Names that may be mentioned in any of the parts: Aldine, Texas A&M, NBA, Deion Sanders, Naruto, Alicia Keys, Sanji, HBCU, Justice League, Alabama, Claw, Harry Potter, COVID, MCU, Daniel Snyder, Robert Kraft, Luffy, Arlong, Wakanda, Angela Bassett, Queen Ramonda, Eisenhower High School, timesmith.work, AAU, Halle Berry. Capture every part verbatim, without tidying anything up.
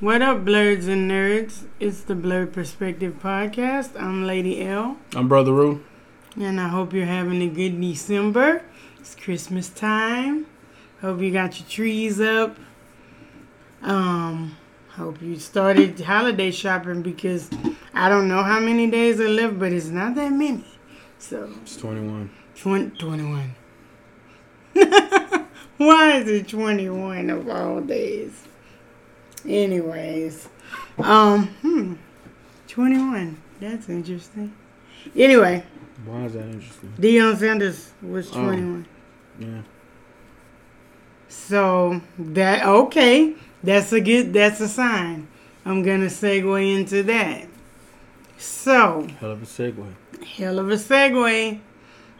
What up, blurs and nerds? It's the Blurred Perspective Podcast. I'm Lady L. I'm Brother Roo. And I hope you're having a good December. It's Christmas time. Hope you got your trees up. Um, hope you started holiday shopping because I don't know how many days are left, but it's not that many. So it's twenty-one. twenty, twenty-one. Why is it twenty-one of all days? Anyways, um, hmm, twenty-one. That's interesting. Anyway. Why is that interesting? Deion Sanders was twenty-one. Oh, yeah. So that okay. That's a good. That's a sign. I'm gonna segue into that. So. Hell of a segue. Hell of a segue.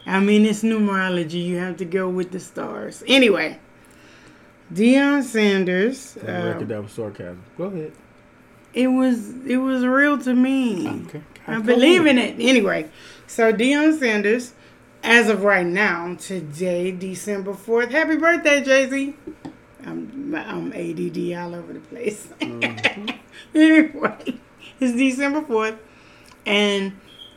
I mean, it's numerology. You have to go with the stars. Anyway. Deion Sanders. For the record, uh, that was sarcasm. Go ahead. It was it was real to me. Okay. I, I believe in it. Anyway, so Deion Sanders, as of right now, today, December fourth. Happy birthday, Jay-Z. I'm, I'm A D D all over the place. Mm-hmm. Anyway, it's December fourth. And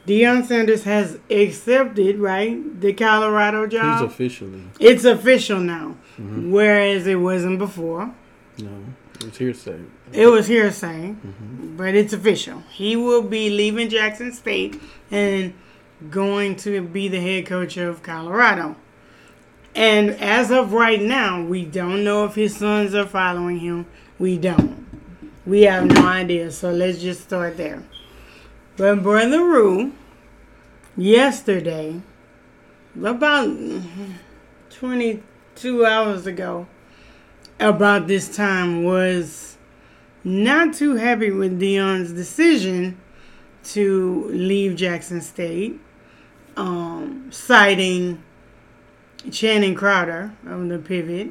Deion Sanders has accepted, right, the Colorado job. He's officially. It's official now. Mm-hmm. Whereas it wasn't before. No, it was hearsay. It was hearsay, mm-hmm. But it's official. He will be leaving Jackson State and going to be the head coach of Colorado. And as of right now, we don't know if his sons are following him. We don't. We have no idea. So let's just start there. But Brother Rue, yesterday, about twenty-two hours ago, about this time, was not too happy with Deion's decision to leave Jackson State, um, citing Channing Crowder on the pivot,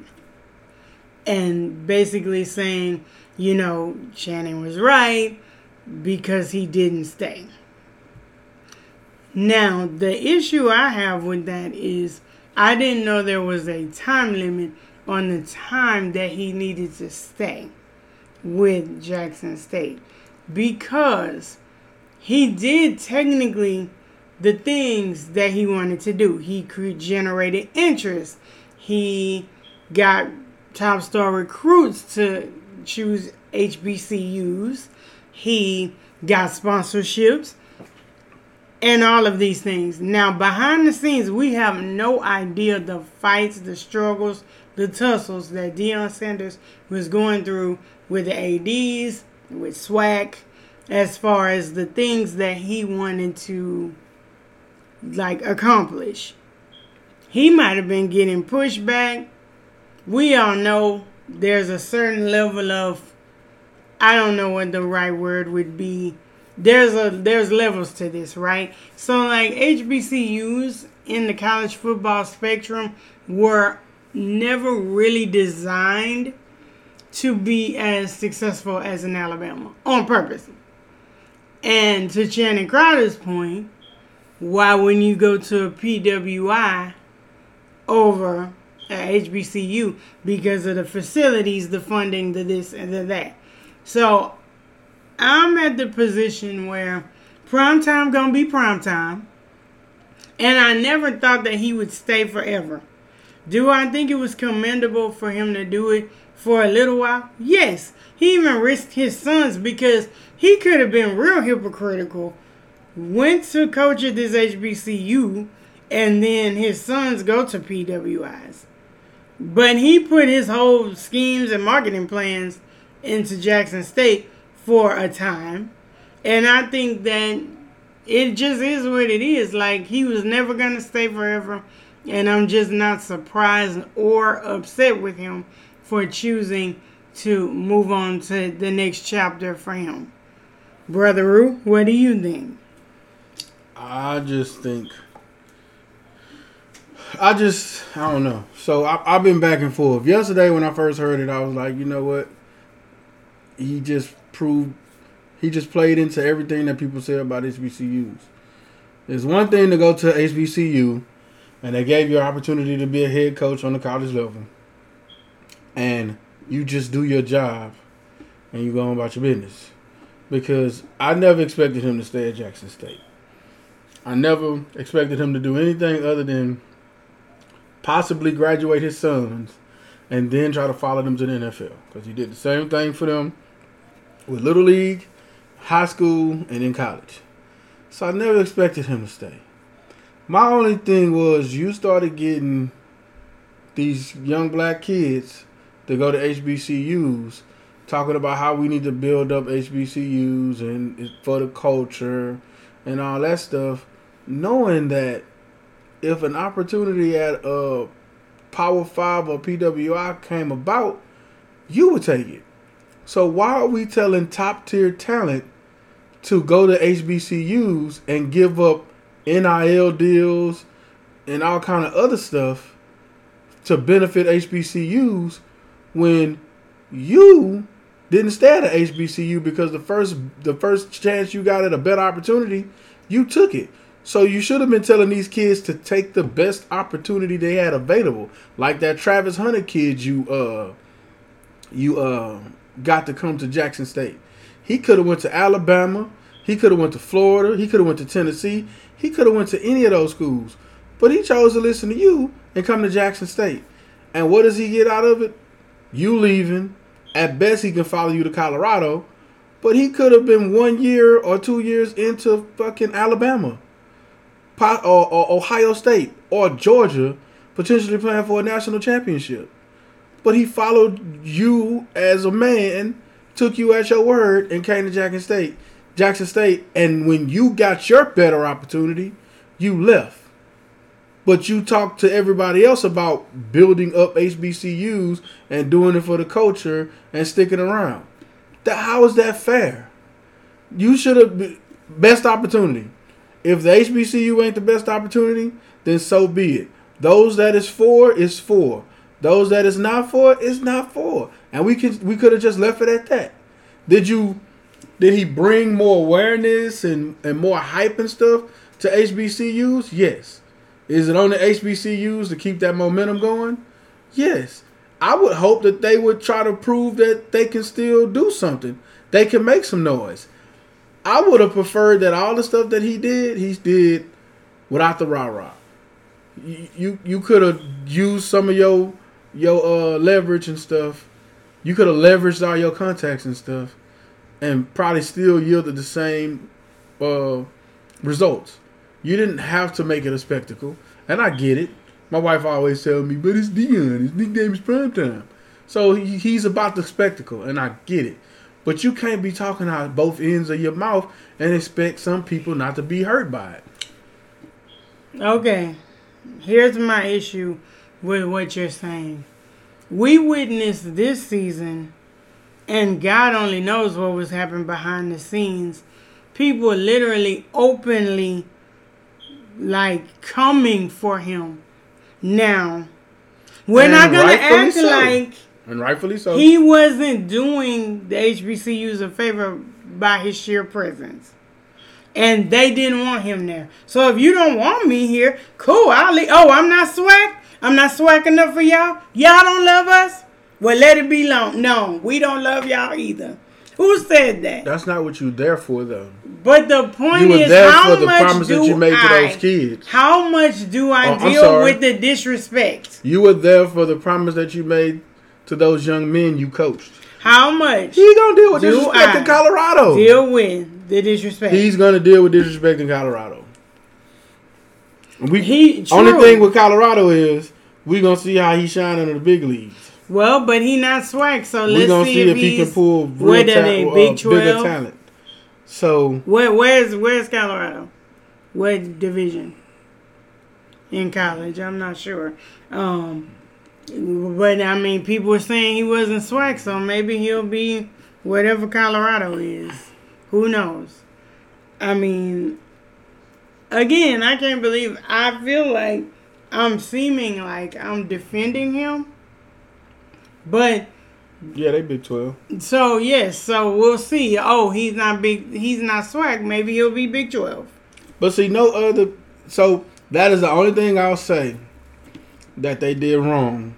and basically saying, you know, Channing was right, because he didn't stay. Now, the issue I have with that is I didn't know there was a time limit on the time that he needed to stay with Jackson State, because he did technically the things that he wanted to do. He generated interest. He got top star recruits to choose H B C Us. He got sponsorships and all of these things. Now, behind the scenes, we have no idea the fights, the struggles, the tussles that Deion Sanders was going through with the A Ds, with SWAC, as far as the things that he wanted to, like, accomplish. He might have been getting pushback. We all know there's a certain level of, I don't know what the right word would be. There's a there's levels to this, right? So, like, H B C Us in the college football spectrum were never really designed to be as successful as in Alabama on purpose. And to Channing Crowder's point, why wouldn't you go to a P W I over a H B C U because of the facilities, the funding, the this and the that? So, I'm at the position where primetime gonna be primetime. And I never thought that he would stay forever. Do I think it was commendable for him to do it for a little while? Yes. He even risked his sons because he could have been real hypocritical. Went to coach at this H B C U and then his sons go to P W Is. But he put his whole schemes and marketing plans into Jackson State for a time. And I think that it just is what it is. Like, he was never going to stay forever. And I'm just not surprised or upset with him for choosing to move on to the next chapter for him. Brother Roo, what do you think? I just think... I just... I don't know. So, I, I've been back and forth. Yesterday, when I first heard it, I was like, you know what? He just proved, he just played into everything that people said about H B C Us. It's one thing to go to H B C U, and they gave you an opportunity to be a head coach on the college level, and you just do your job and you go on about your business. Because I never expected him to stay at Jackson State. I never expected him to do anything other than possibly graduate his sons and then try to follow them to the N F L. Because he did the same thing for them with Little League, high school, and then college. So I never expected him to stay. My only thing was you started getting these young black kids that go to H B C Us talking about how we need to build up H B C Us and it's for the culture and all that stuff, knowing that if an opportunity at a Power five or P W I came about, you would take it. So why are we telling top-tier talent to go to H B C Us and give up N I L deals and all kind of other stuff to benefit H B C Us when you didn't stay at an H B C U because the first the first chance you got at a better opportunity, you took it. So you should have been telling these kids to take the best opportunity they had available, like that Travis Hunter kid you uh you uh got to come to Jackson State. He could have went to Alabama. He could have went to Florida. He could have went to Tennessee. He could have went to any of those schools. But he chose to listen to you and come to Jackson State. And what does he get out of it? You leaving. At best, he can follow you to Colorado. But he could have been one year or two years into fucking Alabama or, or Ohio State or Georgia, potentially playing for a national championship. But he followed you as a man, took you at your word, and came to Jackson State. Jackson State, and when you got your better opportunity, you left. But you talked to everybody else about building up H B C Us and doing it for the culture and sticking around. That, how is that fair? You should have best opportunity. If the H B C U ain't the best opportunity, then so be it. Those that is for is for. Those that is not for is not for. And we can we could have just left it at that. Did you? Did he bring more awareness and, and more hype and stuff to H B C Us? Yes. Is it on the H B C Us to keep that momentum going? Yes. I would hope that they would try to prove that they can still do something. They can make some noise. I would have preferred that all the stuff that he did, he did without the rah-rah. You, you, you could have used some of your, your uh, leverage and stuff. You could have leveraged all your contacts and stuff. And probably still yielded the same uh, results. You didn't have to make it a spectacle. And I get it. My wife always tells me, but it's Deion. His nickname is Primetime. So he, he's about the spectacle. And I get it. But you can't be talking out both ends of your mouth and expect some people not to be hurt by it. Okay. Here's my issue with what you're saying. We witnessed this season, and God only knows what was happening behind the scenes. People literally openly, like, coming for him. Now, we're and not going to act so. like and rightfully so. He wasn't doing the H B C Us a favor by his sheer presence. And they didn't want him there. So if you don't want me here, cool, I'll leave. Oh, I'm not swag? I'm not swag enough for y'all? Y'all don't love us? Well, let it be long. No, we don't love y'all either. Who said that? That's not what you're there for, though. But the point is, how much do you made I, to those kids. How much do I uh, deal with the disrespect? You were there for the promise that you made to those young men you coached. How much? He's going to deal with disrespect in Colorado. Deal with the disrespect. He's going to deal with disrespect in Colorado. We, he, true. Only thing with Colorado is we're going to see how he shine under the big leagues. Well, but he not swag, so let's see, see if, if he can pull real ta- they, Big twelve? Uh, bigger talent. So where where's where's Colorado? What division? In college, I'm not sure. Um, but I mean, people were saying he wasn't swag, so maybe he'll be whatever Colorado is. Who knows? I mean, again, I can't believe I feel like I'm seeming like I'm defending him. But yeah, they Big twelve. So yes, so we'll see. Oh, he's not big. He's not swag. Maybe he'll be Big twelve. But see, no other. So that is the only thing I'll say that they did wrong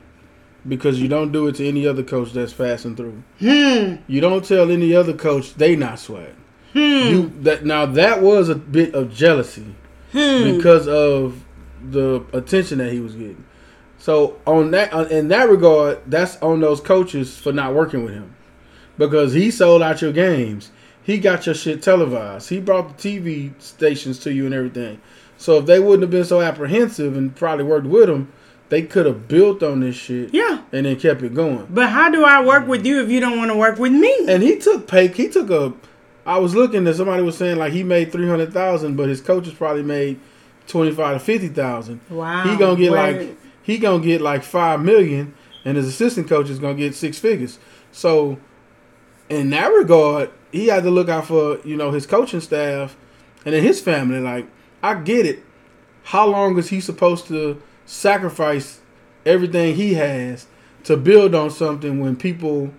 Because you don't do it to any other coach that's passing through. Hmm. You don't tell any other coach they not swag. Hmm. You, that, now, that was a bit of jealousy hmm. because of the attention that he was getting. So, on that, in that regard, that's on those coaches for not working with him. Because he sold out your games. He got your shit televised. He brought the T V stations to you and everything. So, if they wouldn't have been so apprehensive and probably worked with him, they could have built on this shit, yeah, and then kept it going. But how do I work with you if you don't want to work with me? And he took pay. He took a. I was looking at somebody was saying like he made three hundred thousand, but his coaches probably made twenty five to fifty thousand. Wow, he gonna get word. like he gonna get like five million, and his assistant coach is gonna get six figures. So, in that regard, he had to look out for you know his coaching staff, and then his family. Like I get it. How long is he supposed to sacrifice everything he has to build on something when people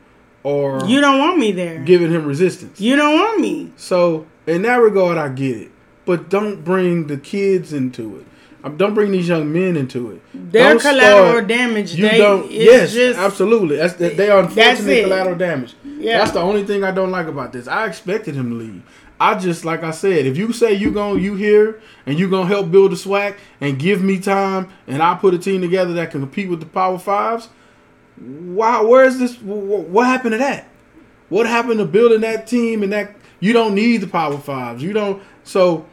are you don't want me there giving him resistance? You don't want me. So in that regard, I get it, but don't bring the kids into it. Don't bring these young men into it. They're don't collateral start, damage. You they, don't. Yes, just, absolutely. That's they are unfortunately collateral damage. Yeah. That's the only thing I don't like about this. I expected him to leave. I just, like I said, if you say you gonna you here and you gonna help build a SWAC and give me time and I put a team together that can compete with the Power Fives, why? Where's this? What happened to that? What happened to building that team and that you don't need the Power Fives? You don't. So,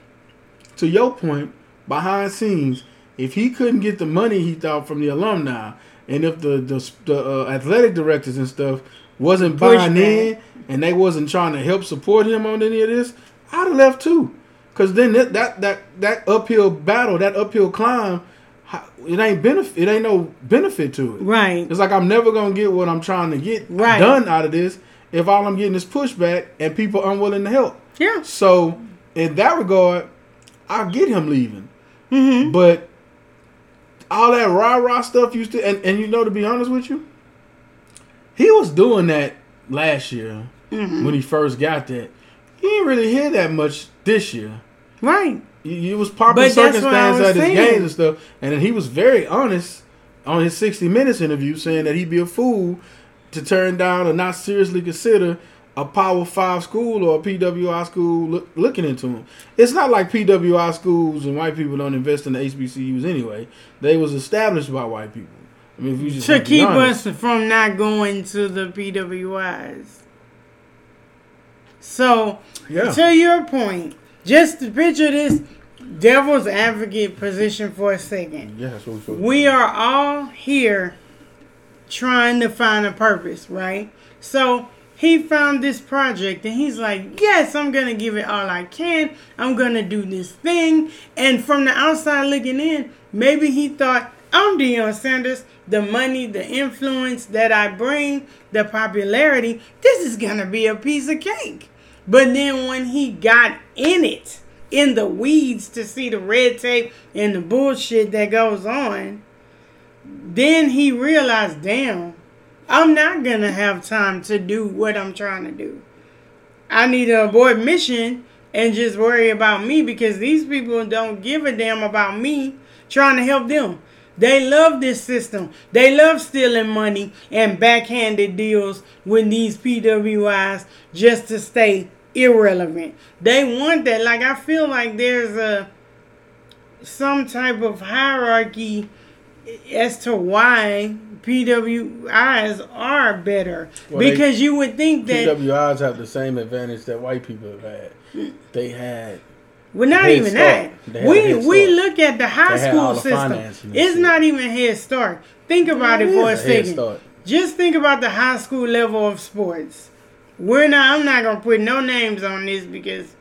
to your point, behind scenes, if he couldn't get the money he thought from the alumni, and if the the, the uh, athletic directors and stuff wasn't buying in, and they wasn't trying to help support him on any of this, I'd have left too. Cause then that that that, that uphill battle, that uphill climb, it ain't benefit. It ain't no benefit to it. Right. It's like I'm never gonna get what I'm trying to get right. done out of this if all I'm getting is pushback and people unwilling to help. Yeah. So in that regard, I get him leaving, mm-hmm. but all that rah rah stuff used to, and, and you know, to be honest with you, he was doing that last year mm-hmm. when he first got that. He didn't really hear that much this year. Right. It was popular circumstance at his games and stuff. And then he was very honest on his sixty minutes interview saying that he'd be a fool to turn down or not seriously consider a Power five school or a P W I school look, looking into him. It's not like P W I schools and white people don't invest in the H B C Us anyway. They was established by white people. I mean, if you just to keep honest. us from not going to the P W Is. So, yeah. to your point, just picture this devil's advocate position for a second. Yeah, so, so. We are all here trying to find a purpose, right? So, he found this project and he's like, yes, I'm going to give it all I can. I'm going to do this thing. And from the outside looking in, maybe he thought, I'm Deion Sanders. The money, the influence that I bring, the popularity, this is going to be a piece of cake. But then when he got in it, in the weeds to see the red tape and the bullshit that goes on, then he realized, damn, I'm not going to have time to do what I'm trying to do. I need to abort mission and just worry about me because these people don't give a damn about me trying to help them. They love this system. They love stealing money and backhanded deals with these P W Is just to stay irrelevant. They want that. Like, I feel like there's a some type of hierarchy as to why P W Is are better. Well, because they, you would think that... P W Is have the same advantage that white people have had. They had... Well, not head even start. that. We we look at the high school system. It's not even Head Start. Think about it, it for a second. Just think about the high school level of sports. We're not. I'm not gonna put no names on this because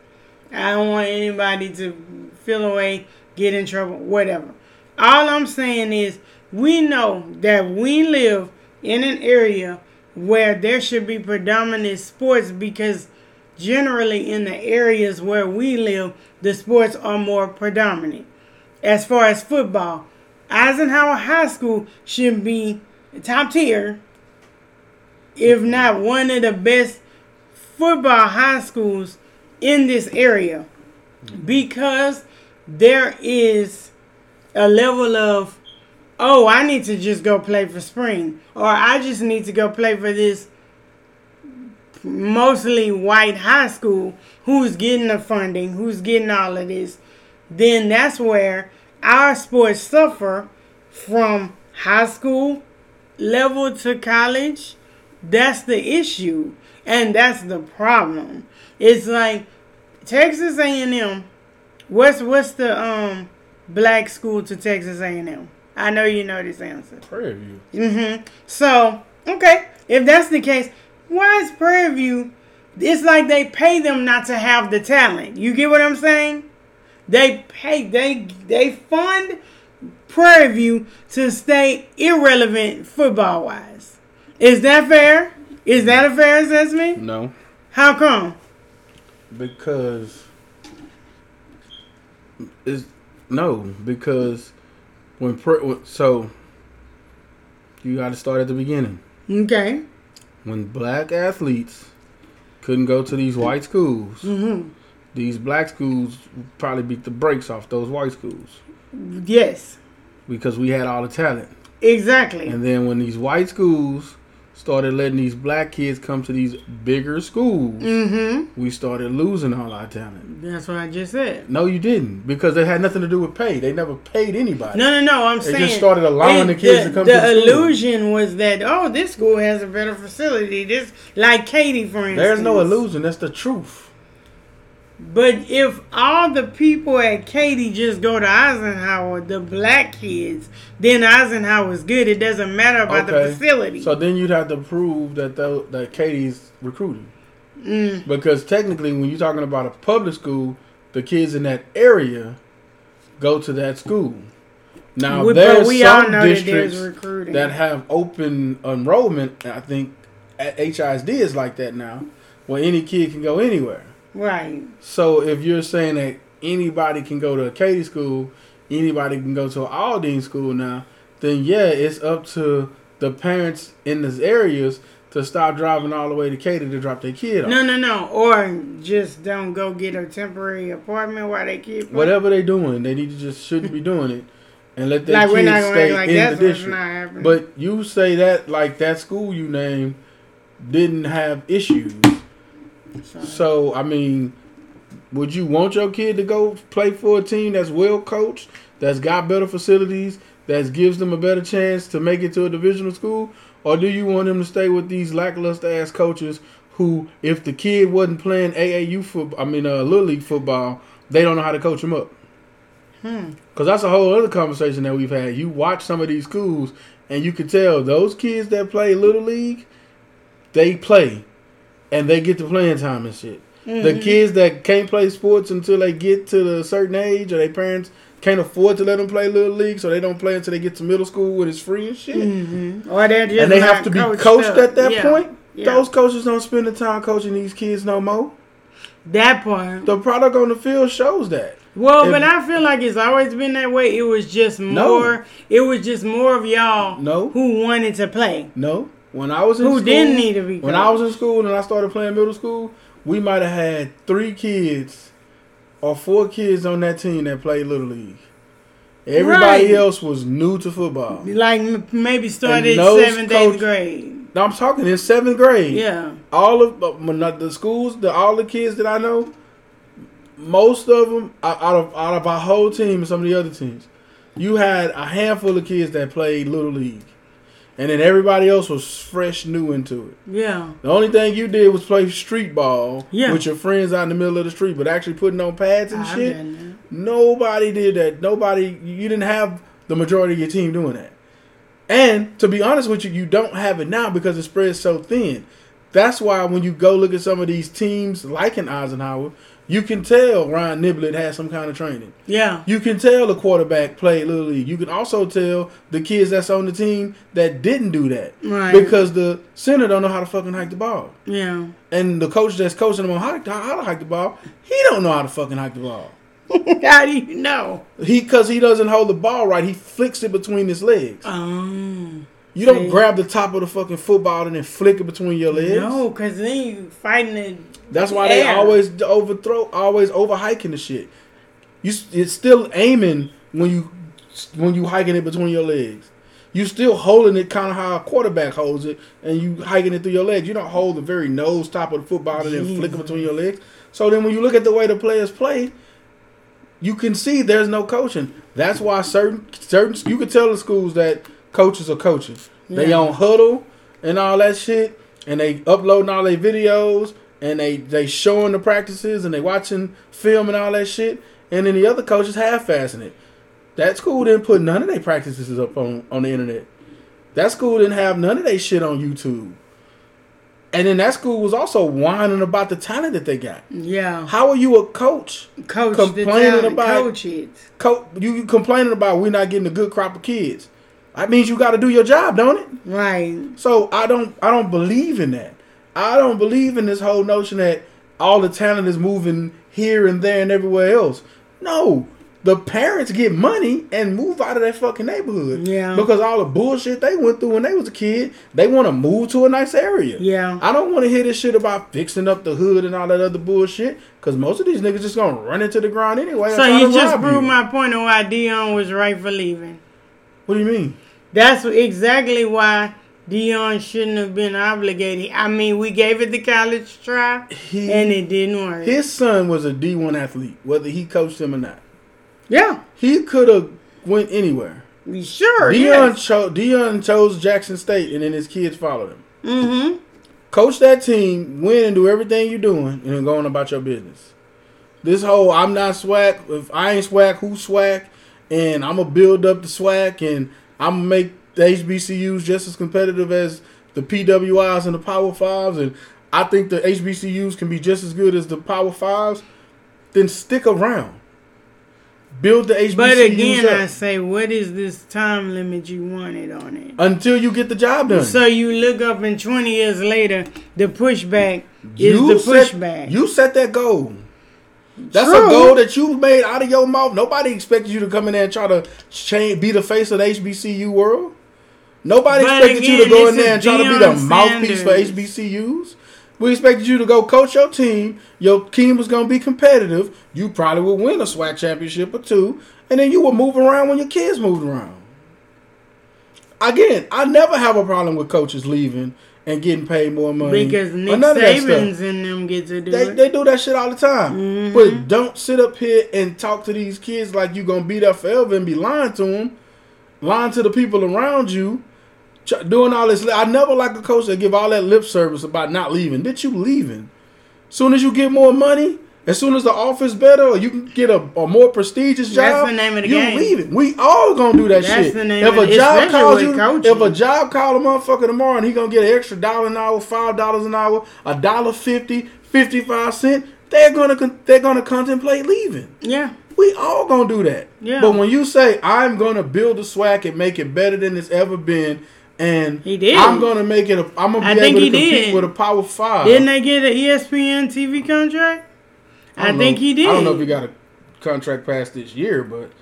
I don't want anybody to feel away, get in trouble, whatever. All I'm saying is we know that we live in an area where there should be predominant sports because generally in the areas where we live, the sports are more predominant. As far as football, Eisenhower High School should be top tier, if not one of the best football high schools in this area, because there is a level of oh, I need to just go play for spring, or I just need to go play for this mostly white high school who's getting the funding, who's getting all of this, then that's where our sports suffer from high school level to college. That's the issue, and that's the problem. It's like Texas A and M, what's, what's the um black school to Texas A and M? I know you know this answer. Prairie View. Mm-hmm. So, okay, if that's the case, why is Prairie View? It's like they pay them not to have the talent. You get what I'm saying? They pay, they they fund Prairie View to stay irrelevant football-wise. Is that fair? Is that a fair assessment? No. How come? Because it's no, because when pre- so you got to start at the beginning. Okay. When black athletes couldn't go to these white schools, mm-hmm. these black schools probably beat the brakes off those white schools. Yes. Because we had all the talent. Exactly. And then when these white schools started letting these black kids come to these bigger schools, mm-hmm. we started losing all our talent. That's what I just said. No, you didn't, because it had nothing to do with pay. They never paid anybody. No, no, no. I'm they saying they just started allowing the kids the, to come. The, to the illusion school. Was that oh, this school has a better facility. This, like Katy, for instance. There's no illusion. That's the truth. But if all the people at Katy just go to Eisenhower, the black kids, then Eisenhower's good. It doesn't matter about okay. the facility. So then you'd have to prove that the, that Katy's recruiting. Mm. Because technically, when you're talking about a public school, the kids in that area go to that school. Now, we, there's we some all know districts that, there's that have open enrollment. I think H I S D is like that now, where any kid can go anywhere. Right. So if you're saying that anybody can go to a Katy school, anybody can go to an Aldine school now, then yeah, it's up to the parents in those areas to stop driving all the way to Katy to drop their kid off. No, no, no. Or just don't go get a temporary apartment while they kid. Play. Whatever they're doing, they need to just shouldn't be doing it and let their like kids we're not gonna stay like in that's the district. Not happening. But you say that like that school you named didn't have issues. Sorry. So, I mean, would you want your kid to go play for a team that's well coached, that's got better facilities, that gives them a better chance to make it to a divisional school? Or do you want them to stay with these lackluster-ass coaches who, if the kid wasn't playing A A U football, I mean, uh, Little League football, they don't know how to coach them up? Because hmm. that's a whole other conversation that we've had. You watch some of these schools, and you can tell those kids that play Little League, they play. And they get to playing time and shit. Mm-hmm. The kids that can't play sports until they get to a certain age, or their parents can't afford to let them play Little League, so they don't play until they get to middle school when it's free and shit. Mm-hmm. Or they're just and they have to be coached, coached at that yeah. point. Yeah. Those coaches don't spend the time coaching these kids no more. That part. The product on the field shows that. Well, if, but I feel like it's always been that way. It was just more. No. It was just more of y'all no. who wanted to play. No. When I was in Who school, didn't need to be when I was in school and I started playing middle school, we might have had three kids or four kids on that team that played Little League. Everybody right. else was new to football. Like maybe started seventh, eighth grade. No, I'm talking in seventh grade. Yeah. All of the schools, the all the kids that I know, most of them out of out of our whole team and some of the other teams, you had a handful of kids that played Little League. And then everybody else was fresh, new into it. Yeah. The only thing you did was play street ball yeah. with your friends out in the middle of the street, but actually putting on pads and I shit, nobody did that. Nobody, you didn't have the majority of your team doing that. And to be honest with you, you don't have it now because it spreads so thin. That's why when you go look at some of these teams like in Eisenhower, you can tell Ryan Niblett had some kind of training. Yeah. You can tell the quarterback played Little League. You can also tell the kids that's on the team that didn't do that. Right. Because the center don't know how to fucking hike the ball. Yeah. And the coach that's coaching them on how to, how to hike the ball, he don't know how to fucking hike the ball. How do you know? He Because he doesn't hold the ball right. He flicks it between his legs. Um. You don't See. grab the top of the fucking football and then flick it between your legs. No, because then you fighting it. That's why air. they always overthrow, always overhiking the shit. You, it's still aiming when you when you hiking it between your legs. you still holding it kind of how a quarterback holds it, and you hiking it through your legs. You don't hold the very nose top of the football and then flick it between your legs. So then when you look at the way the players play, you can see there's no coaching. That's why certain certain you can tell the schools that coaches are coaching. They yeah. on Huddle and all that shit, and they uploading all their videos, and they, they showing the practices, and they watching film and all that shit. And then the other coaches half-assing it. That school didn't put none of their practices up on, on the internet. That school didn't have none of their shit on YouTube. And then that school was also whining about the talent that they got. Yeah. How are you a coach? Coach complaining about coach it. Co- you complaining about we're not getting a good crop of kids. That means you got to do your job, don't it? Right. So I don't I don't believe in that. I don't believe in this whole notion that all the talent is moving here and there and everywhere else. No. The parents get money and move out of that fucking neighborhood. Yeah. Because all the bullshit they went through when they was a kid, they want to move to a nice area. Yeah. I don't want to hear this shit about fixing up the hood and all that other bullshit, because most of these niggas just going to run into the ground anyway. So you just proved my point on why Deion was right for leaving. What do you mean? That's exactly why Deion shouldn't have been obligated. I mean, we gave it the college try, he, and it didn't work. His son was a D one athlete, whether he coached him or not. Yeah. He could have went anywhere. Sure, Deion yes. Cho- Deion chose Jackson State, and then his kids followed him. Mm-hmm. Coach that team, win and do everything you're doing, and then go on about your business. This whole, I'm not SWAC, if I ain't SWAC, who's SWAC? And I'm going to build up the SWAC, and I'm going to make the H B C Us just as competitive as the P W Is and the Power Fives, and I think the H B C Us can be just as good as the Power Fives. Then stick around. Build the H B C Us. But again, up. I say, what is this time limit you wanted on it? Until you get the job done. So you look up and twenty years later, the pushback you is the set, pushback. You set that goal. That's True. A goal that you made out of your mouth. Nobody expected you to come in there and try to change, be the face of the H B C U world. Nobody but expected again, you to go in there and try Deion to be the Sanders. Mouthpiece for H B C Us. We expected you to go coach your team. Your team was going to be competitive. You probably would win a SWAC championship or two. And then you would move around when your kids moved around. Again, I never have a problem with coaches leaving and getting paid more money. Because Nick Saban's in them get to do they, it. They do that shit all the time. Mm-hmm. But don't sit up here and talk to these kids like you're going to be there forever and be lying to them. Lying to the people around you. Doing all this, I never like a coach that give all that lip service about not leaving. Did you leaving? Soon as you get more money, as soon as the office better, or you can get a, a more prestigious job. That's the name of the you game. You leaving? We all gonna do that. That's shit. The name if of a job calls you, coaching. If a job call a motherfucker tomorrow and he gonna get an extra dollar an hour, five dollars an hour, a dollar fifty, fifty-five cent, they're gonna they're gonna contemplate leaving. Yeah. We all gonna do that. Yeah. But when you say I'm gonna build a SWAC and make it better than it's ever been. And he did. I'm gonna make it. A, I'm gonna be able to compete did. With a Power Five. Didn't they get an E S P N T V contract? I, I think know, he did. I don't know if he got a contract passed this year, but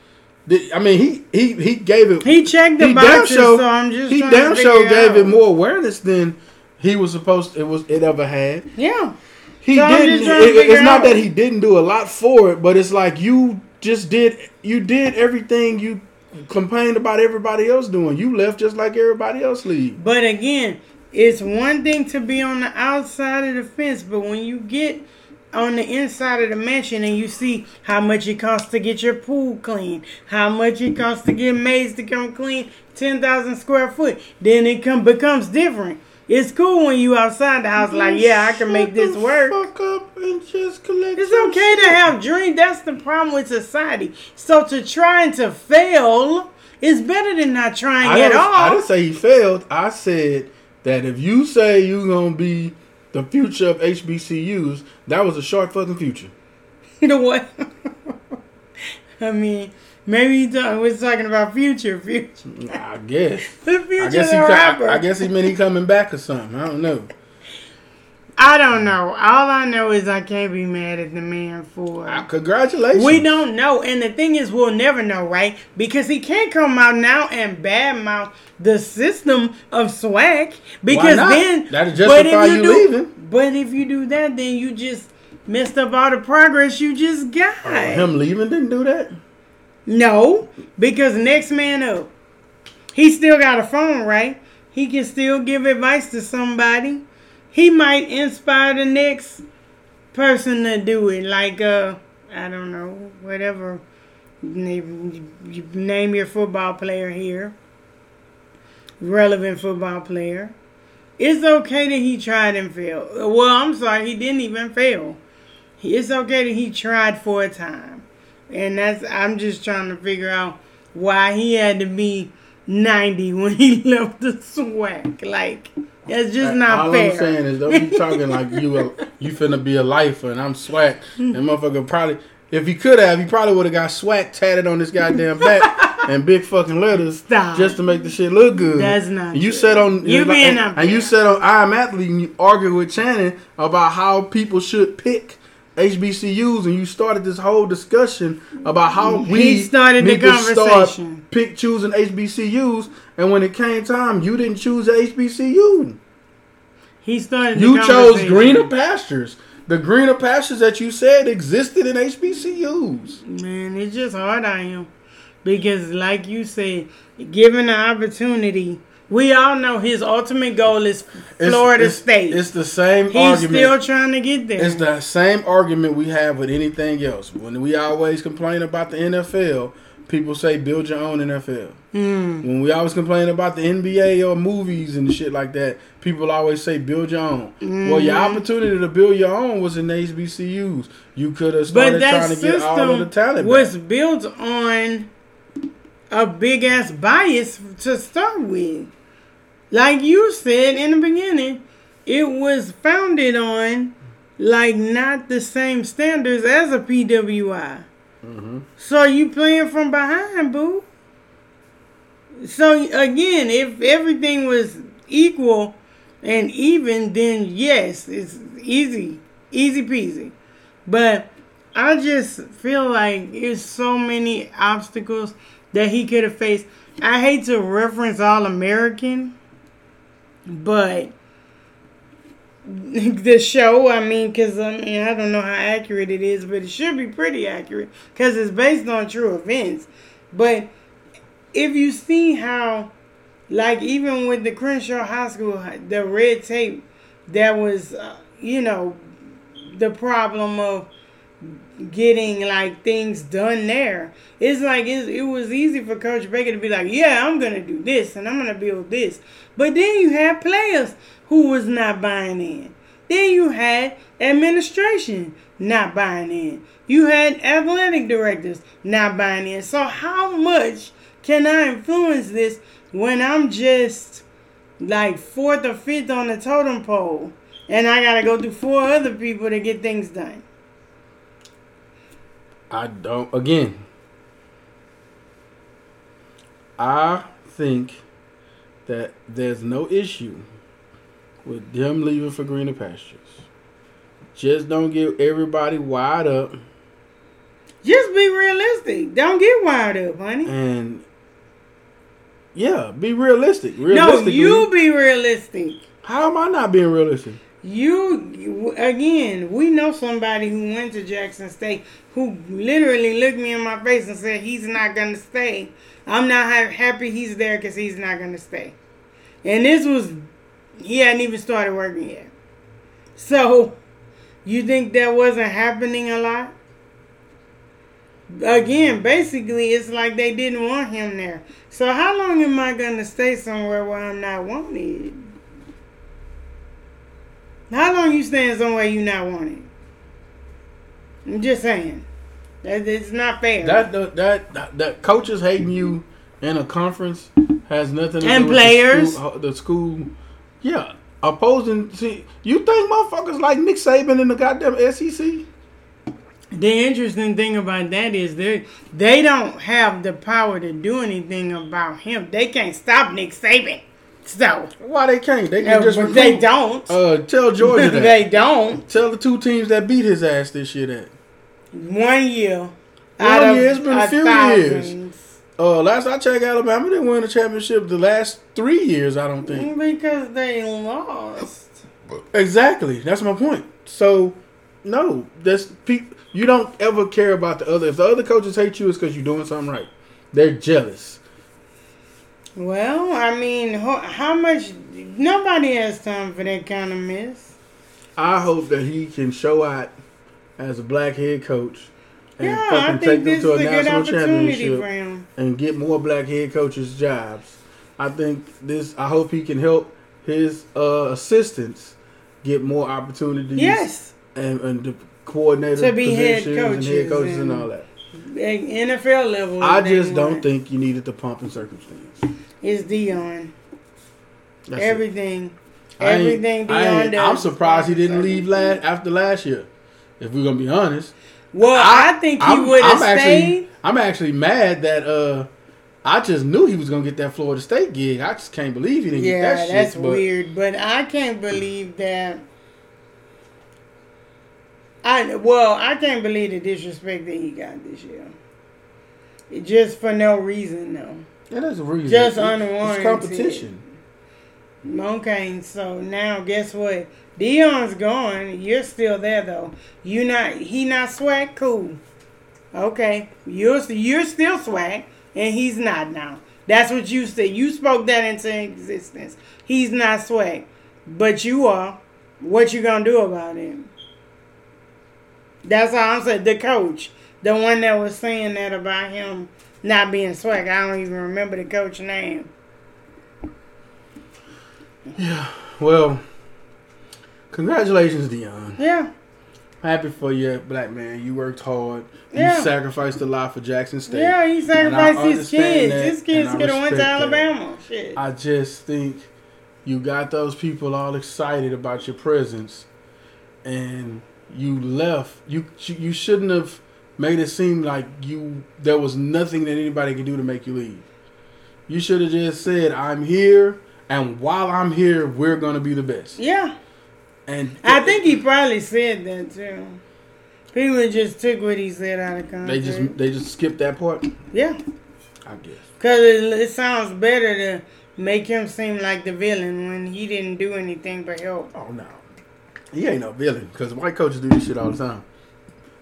did, I mean, he, he he gave it. He checked the boxes, so I'm just. He damn sure gave it more awareness than he was supposed to, it was it ever had. Yeah, he so didn't. It, it it's not out. That he didn't do a lot for it, but it's like you just did. You did everything you. Complained about everybody else doing. You left just like everybody else leave. But again, it's one thing to be on the outside of the fence, but when you get on the inside of the mansion and you see how much it costs to get your pool clean, how much it costs to get maids to come clean ten thousand square foot, then it come becomes different. It's cool when you outside the house, like, yeah, I can make this work. Fuck up and just collect. It's okay to have dreams. That's the problem with society. So to trying to fail is better than not trying at all. I didn't say he failed. I said that if you say you're going to be the future of H B C Us, that was a short fucking future. You know what? I mean... Maybe he talk, we're talking about future, future. I guess. The future I guess he rapper. I, I guess he meant he coming back or something. I don't know. I don't know. All I know is I can't be mad at the man for it. Congratulations. We don't know. And the thing is, we'll never know, right? Because he can't come out now and badmouth the system of SWAC. Because why not? Then... That'll justify you, you do, leaving. But if you do that, then you just messed up all the progress you just got. Uh, him leaving didn't do that? No, because next man up. He still got a phone, right? He can still give advice to somebody. He might inspire the next person to do it. Like, uh, I don't know, whatever. You name your football player here. Relevant football player. It's okay that he tried and failed. Well, I'm sorry, he didn't even fail. It's okay that he tried for a time. And that's, I'm just trying to figure out why he had to be ninety when he left the SWAC. Like, that's just not all fair. All I'm saying is, don't be talking like you a, you finna be a lifer and I'm SWAC. And motherfucker probably, if he could have, he probably would have got SWAC tatted on his goddamn back and big fucking letters. Stop. Just to make the shit look good. That's not you said on You like, being and, and you said on I'm Athlete and you argued with Channing about how people should pick H B C Us, and you started this whole discussion about how we he started the conversation. Start pick choosing H B C Us, and when it came time, you didn't choose a H B C U. He started. You the chose greener pastures. The greener pastures that you said existed in H B C Us. Man, it's just hard on him because, like you said, given the opportunity. We all know his ultimate goal is Florida it's, it's, State. It's the same He's argument. He's still trying to get there. It's the same argument we have with anything else. When we always complain about the N F L, people say build your own N F L. Mm. When we always complain about the N B A or movies and shit like that, people always say build your own. Mm. Well, your opportunity to build your own was in the H B C Us. You could have started trying to get all of the talent back. Was built on a big ass bias to start with. Like you said in the beginning, it was founded on, like, not the same standards as a P W I. Mm-hmm. So you playing from behind, boo. So, again, if everything was equal and even, then, yes, it's easy. Easy peasy. But I just feel like there's so many obstacles that he could have faced. I hate to reference All-American, but the show, I mean, because I mean, I don't know how accurate it is, but it should be pretty accurate because it's based on true events. But if you see how, like, even with the Crenshaw High School, the red tape that was, uh, you know, the problem of getting, like, things done there. It's like it's, it was easy for Coach Baker to be like, yeah, I'm going to do this and I'm going to build this. But then you had players who was not buying in. Then you had administration not buying in. You had athletic directors not buying in. So how much can I influence this when I'm just, like, fourth or fifth on the totem pole and I got to go through four other people to get things done? I don't, again, I think that there's no issue with them leaving for greener pastures. Just don't get everybody wired up. Just be realistic. Don't get wired up, honey. And, yeah, be realistic. No, you be realistic. How am I not being realistic? You, again, we know somebody who went to Jackson State who literally looked me in my face and said, he's not going to stay. I'm not happy he's there because he's not going to stay. And this was, he hadn't even started working yet. So, you think that wasn't happening a lot? Again, basically, it's like they didn't want him there. So, how long am I going to stay somewhere where I'm not wanted? How long you staying somewhere you not wanted? I'm just saying. That it's not fair. That the, that that, that coaches hating you in a conference has nothing to and do with players. The school, the school. Yeah. Opposing. See, you think motherfuckers like Nick Saban in the goddamn S E C? The interesting thing about that is they they don't have the power to do anything about him. They can't stop Nick Saban. So why they can't? They can no, just recruit. They don't. Uh, tell Georgia that. They don't. Tell the two teams that beat his ass this year that. One year. One year. It's been a, a few thousands. years. Uh, last I checked, Alabama didn't win a championship the last three years. I don't think because they lost. Exactly. That's my point. So no, that's people. You don't ever care about the other. If the other coaches hate you, it's because you're doing something right. They're jealous. Well, I mean, how, how much? Nobody has time for that kind of mess. I hope that he can show out as a black head coach and yeah, fucking take them to a, a national championship and get more black head coaches jobs. I think this. I hope he can help his uh, assistants get more opportunities. Yes, and and the coordinator to be head coaches and head coaches and, and all that. N F L level. I just don't want. think you needed the pomp and circumstance. It's Deion. That's everything. It. Everything Deion does. I'm surprised he didn't leave last, after last year, if we're going to be honest. Well, I, I think he would have stayed. I'm actually mad that uh, I just knew he was going to get that Florida State gig. I just can't believe he didn't yeah, get that shit. Yeah, that's but, weird. But I can't believe that. I Well, I can't believe the disrespect that he got this year. It just for no reason, though. Yeah, that's a reason. Just it, unwarranted. It's competition. Okay, so now guess what? Deion's gone. You're still there though. You not he not swag cool. Okay, you're you're still swag, and he's not now. That's what you said. You spoke that into existence. He's not swag, but you are. What you gonna do about it? That's all I'm saying. The coach, the one that was saying that about him not being swag. I don't even remember the coach's name. Yeah, well, congratulations, Deion. Yeah. Happy for you, black man. You worked hard. Yeah. You sacrificed a lot for Jackson State. Yeah, he sacrificed his kids. That, his kids could have went to Alabama. Shit. I just think you got those people all excited about your presence, and you left. You you shouldn't have made it seem like you there was nothing that anybody could do to make you leave. You should have just said, I'm here. And while I'm here, we're going to be the best. Yeah. And th- I think he probably said that, too. People just took what he said out of context. They just they just skipped that part? Yeah. I guess. Because it, it sounds better to make him seem like the villain when he didn't do anything but help. Oh, no. He ain't no villain. Because white coaches do this shit all the time.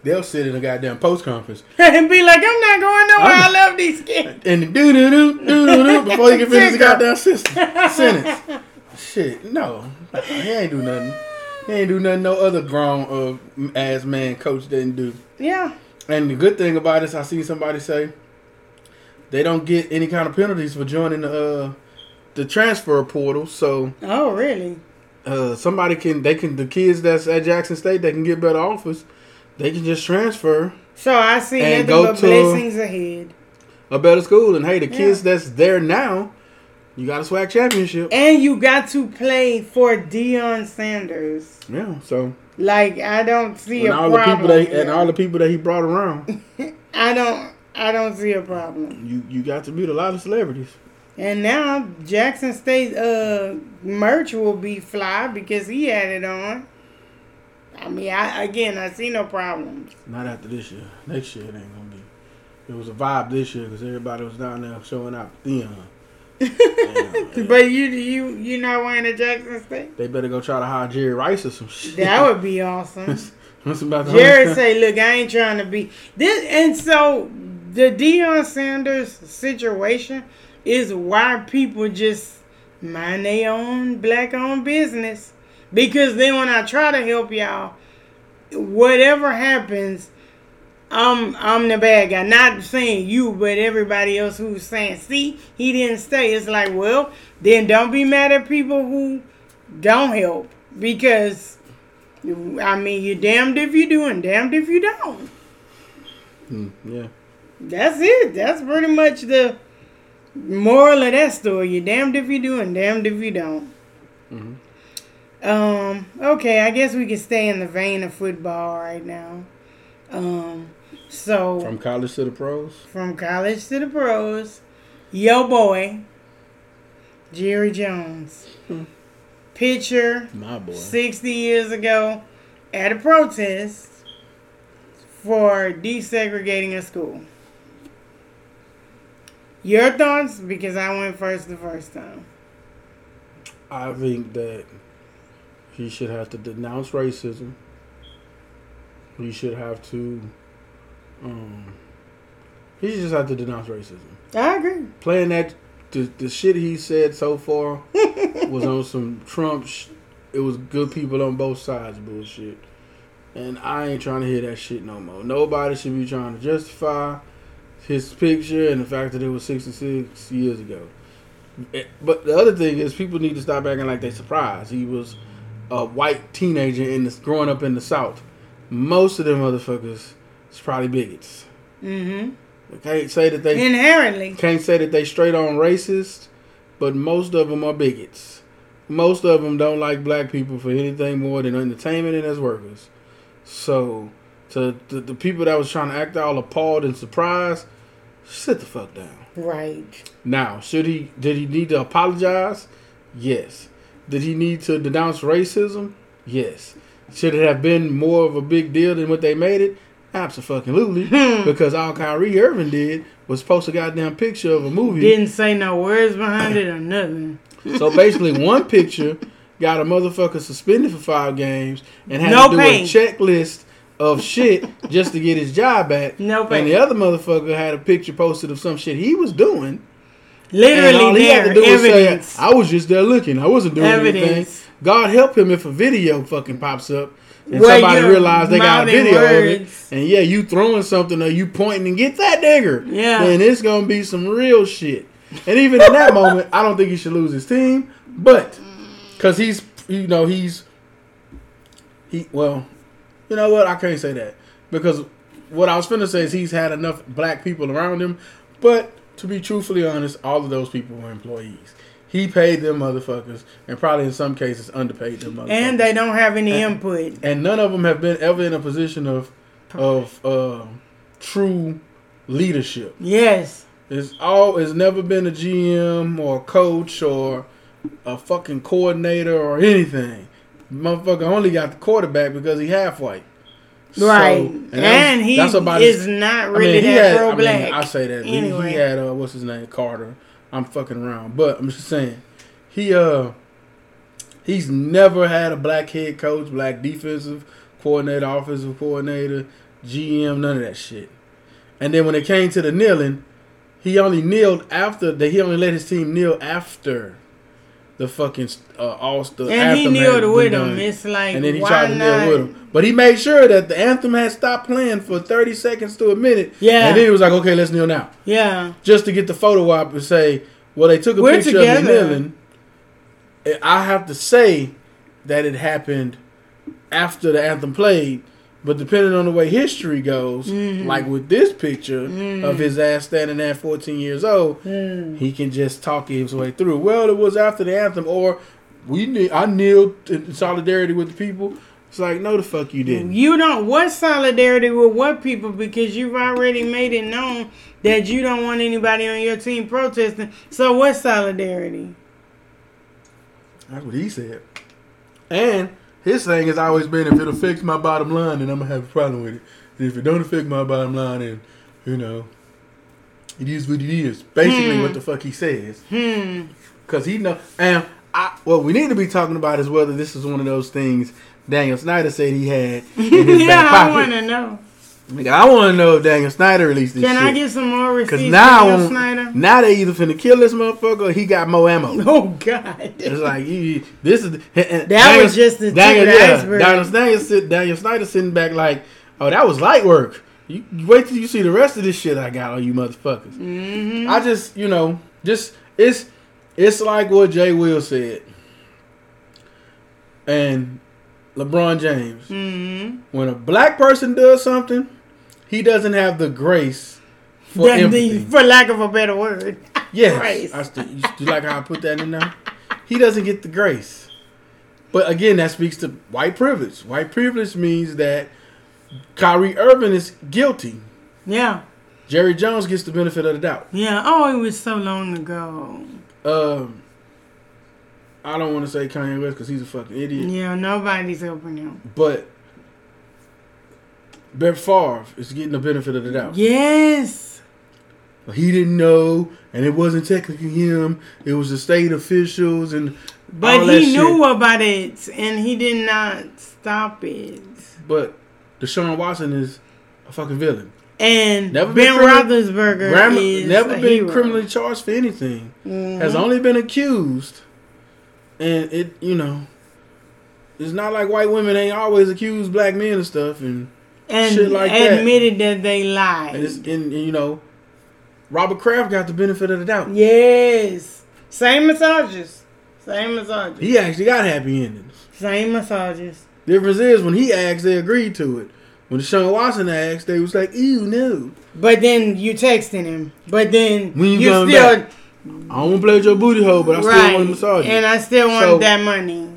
They'll sit in a goddamn post conference and be like, "I'm not going nowhere. I'm, I love these kids." And do do do do do do before you can finish the goddamn system, sentence. Shit, no, nah, he ain't do nothing. He ain't do nothing. No other grown uh, ass man coach didn't do. Yeah. And the good thing about this, I seen somebody say they don't get any kind of penalties for joining the uh, the transfer portal. So. Oh really? Uh, somebody can they can the kids that's at Jackson State they can get better offers. They can just transfer. So I see nothing but blessings ahead. A better school. And hey, the kids yeah. that's there now, you got a SWAC championship. And you got to play for Deion Sanders. Yeah, so. Like, I don't see a all problem. The people that, and all the people that he brought around. I don't I don't see a problem. You you got to meet a lot of celebrities. And now Jackson State uh, merch will be fly because he had it on. I mean, I, again, I see no problems. Not after this year. Next year, it ain't going to be. It was a vibe this year because everybody was down there showing out thin. But you, you, you not wearing a Jackson State? They better go try to hire Jerry Rice or some shit. That would be awesome. What's about to Jerry say, look, I ain't trying to be. This, and so, the Deion Sanders situation is why people just mind their own black-owned business. Because then when I try to help y'all, whatever happens, I'm I'm the bad guy. Not saying you, but everybody else who's saying, see, he didn't stay. It's like, well, then don't be mad at people who don't help. Because, I mean, you're damned if you do and damned if you don't. Mm, yeah. That's it. That's pretty much the moral of that story. You're damned if you do and damned if you don't. Mm-hmm. Um, okay, I guess we can stay in the vein of football right now. Um, so from college to the pros? From college to the pros. Yo boy, Jerry Jones. Pitcher, my boy, sixty years ago at a protest for desegregating a school. Your thoughts? Because I went first the first time. I think that he should have to denounce racism. He should have to. Um, he should just have to denounce racism. I agree. Playing that the, the shit he said so far was on some Trump sh- it was good people on both sides bullshit. And I ain't trying to hear that shit no more. Nobody should be trying to justify his picture and the fact that it was sixty-six years ago. But the other thing is, people need to stop acting like they surprised. He was a white teenager in this, growing up in the South. Most of them motherfuckers is probably bigots. Mm-hmm. Can't say that they inherently can't say that they straight on racist, but most of them are bigots. Most of them don't like black people for anything more than entertainment and as workers. So, to, to the people that was trying to act all appalled and surprised, sit the fuck down. Right. Now, should he? Did he need to apologize? Yes. Did he need to denounce racism? Yes. Should it have been more of a big deal than what they made it? Absolutely. Because all Kyrie Irving did was post a goddamn picture of a movie. Didn't say no words behind it or nothing. So basically, one picture got a motherfucker suspended for five games and had no to do pain. a checklist of shit just to get his job back. No pain. And the other motherfucker had a picture posted of some shit he was doing. Literally there. Evidence. Say, I was just there looking. I wasn't doing Evidence. anything. God help him if a video fucking pops up and well, somebody realized they got a video words. of it. And yeah, you throwing something or you pointing and get that nigger. Yeah. Then it's going to be some real shit. And even in that moment, I don't think he should lose his team. But, because he's, you know, he's, he, well, you know what? I can't say that. Because what I was finna say is he's had enough black people around him. But, to be truthfully honest, all of those people were employees. He paid them motherfuckers, and probably in some cases underpaid them motherfuckers. And they don't have any and, input. And none of them have been ever in a position of of uh, true leadership. Yes. It's all. It's never been a G M or a coach or a fucking coordinator or anything. Motherfucker only got the quarterback because he half white. Right. So, and, and he that's about is his, not really I mean, that pro-black. I, mean, I say that. Anyway. He, he had, uh, what's his name, Carter. I'm fucking around, but I'm just saying, he uh, he's never had a black head coach, black defensive coordinator, offensive coordinator, G M, none of that shit. And then when it came to the kneeling, he only kneeled after that. He only let his team kneel after the fucking uh, all the anthem. And he kneeled with him. It's like, and then he tried to kneel with him, but he made sure that the anthem had stopped playing for thirty seconds to a minute. Yeah. And then he was like, okay, let's kneel now. Yeah. Just to get the photo op and say, well, they took a We're picture together. of me kneeling. I have to say that it happened after the anthem played, but depending on the way history goes, mm-hmm. like with this picture mm-hmm. of his ass standing there at fourteen years old, mm. he can just talk his way through. Well, it was after the anthem, or we kne- I kneeled in solidarity with the people. It's like, no, the fuck you didn't. You don't. What solidarity with what people? Because you've already made it known that you don't want anybody on your team protesting. So what solidarity? That's what he said. And his thing has always been, if it affects my bottom line, then I'm going to have a problem with it. And if it don't affect my bottom line, then, you know, it is what it is. Basically hmm. what the fuck he says. Because hmm. he know. And I, what we need to be talking about is whether this is one of those things Daniel Snyder said he had in his yeah, back pocket. I want to know. Like, I want to know if Daniel Snyder released this Can shit. Can I get some more receipts from Daniel Snyder? Now they either finna kill this motherfucker or he got more ammo. Oh, God. It's like, he, this is... That Daniel, was just the Daniel, tip of the iceberg. Yeah, Daniel, Daniel, Daniel, Daniel Snyder sitting back like, oh, that was light work. You, you wait till you see the rest of this shit I got on you motherfuckers. Mm-hmm. I just, you know, just... It's, it's like what Jay Will said. And... LeBron James. Mm-hmm. When a black person does something, he doesn't have the grace for that, empathy. The, for lack of a better word. Yes. Grace. I still, you still like how I put that in there? He doesn't get the grace. But again, that speaks to white privilege. White privilege means that Kyrie Irving is guilty. Yeah. Jerry Jones gets the benefit of the doubt. Yeah. Oh, it was so long ago. Um... I don't want to say Kanye West because he's a fucking idiot. Yeah, nobody's helping him. But Ben Favre is getting the benefit of the doubt. Yes. He didn't know, and it wasn't technically him. It was the state officials and but all that shit. But he knew about it, and he did not stop it. But Deshaun Watson is a fucking villain. And never Ben Roethlisberger grandma, is never been hero. criminally charged for anything. Mm-hmm. Has only been accused, and it you know, it's not like white women ain't always accused black men of stuff and, and shit like admitted that. Admitted that they lied. And, it's, and, and you know, Robert Kraft got the benefit of the doubt. Yes, same massages, same massages. He actually got happy endings. Same massages. Difference is when he asked, they agreed to it. When Deshaun Watson asked, they was like, ew, no. But then you texting him. But then when you, you still... Back, I don't play with your booty hole, but I right. still want to massage you. And I still want so, that money.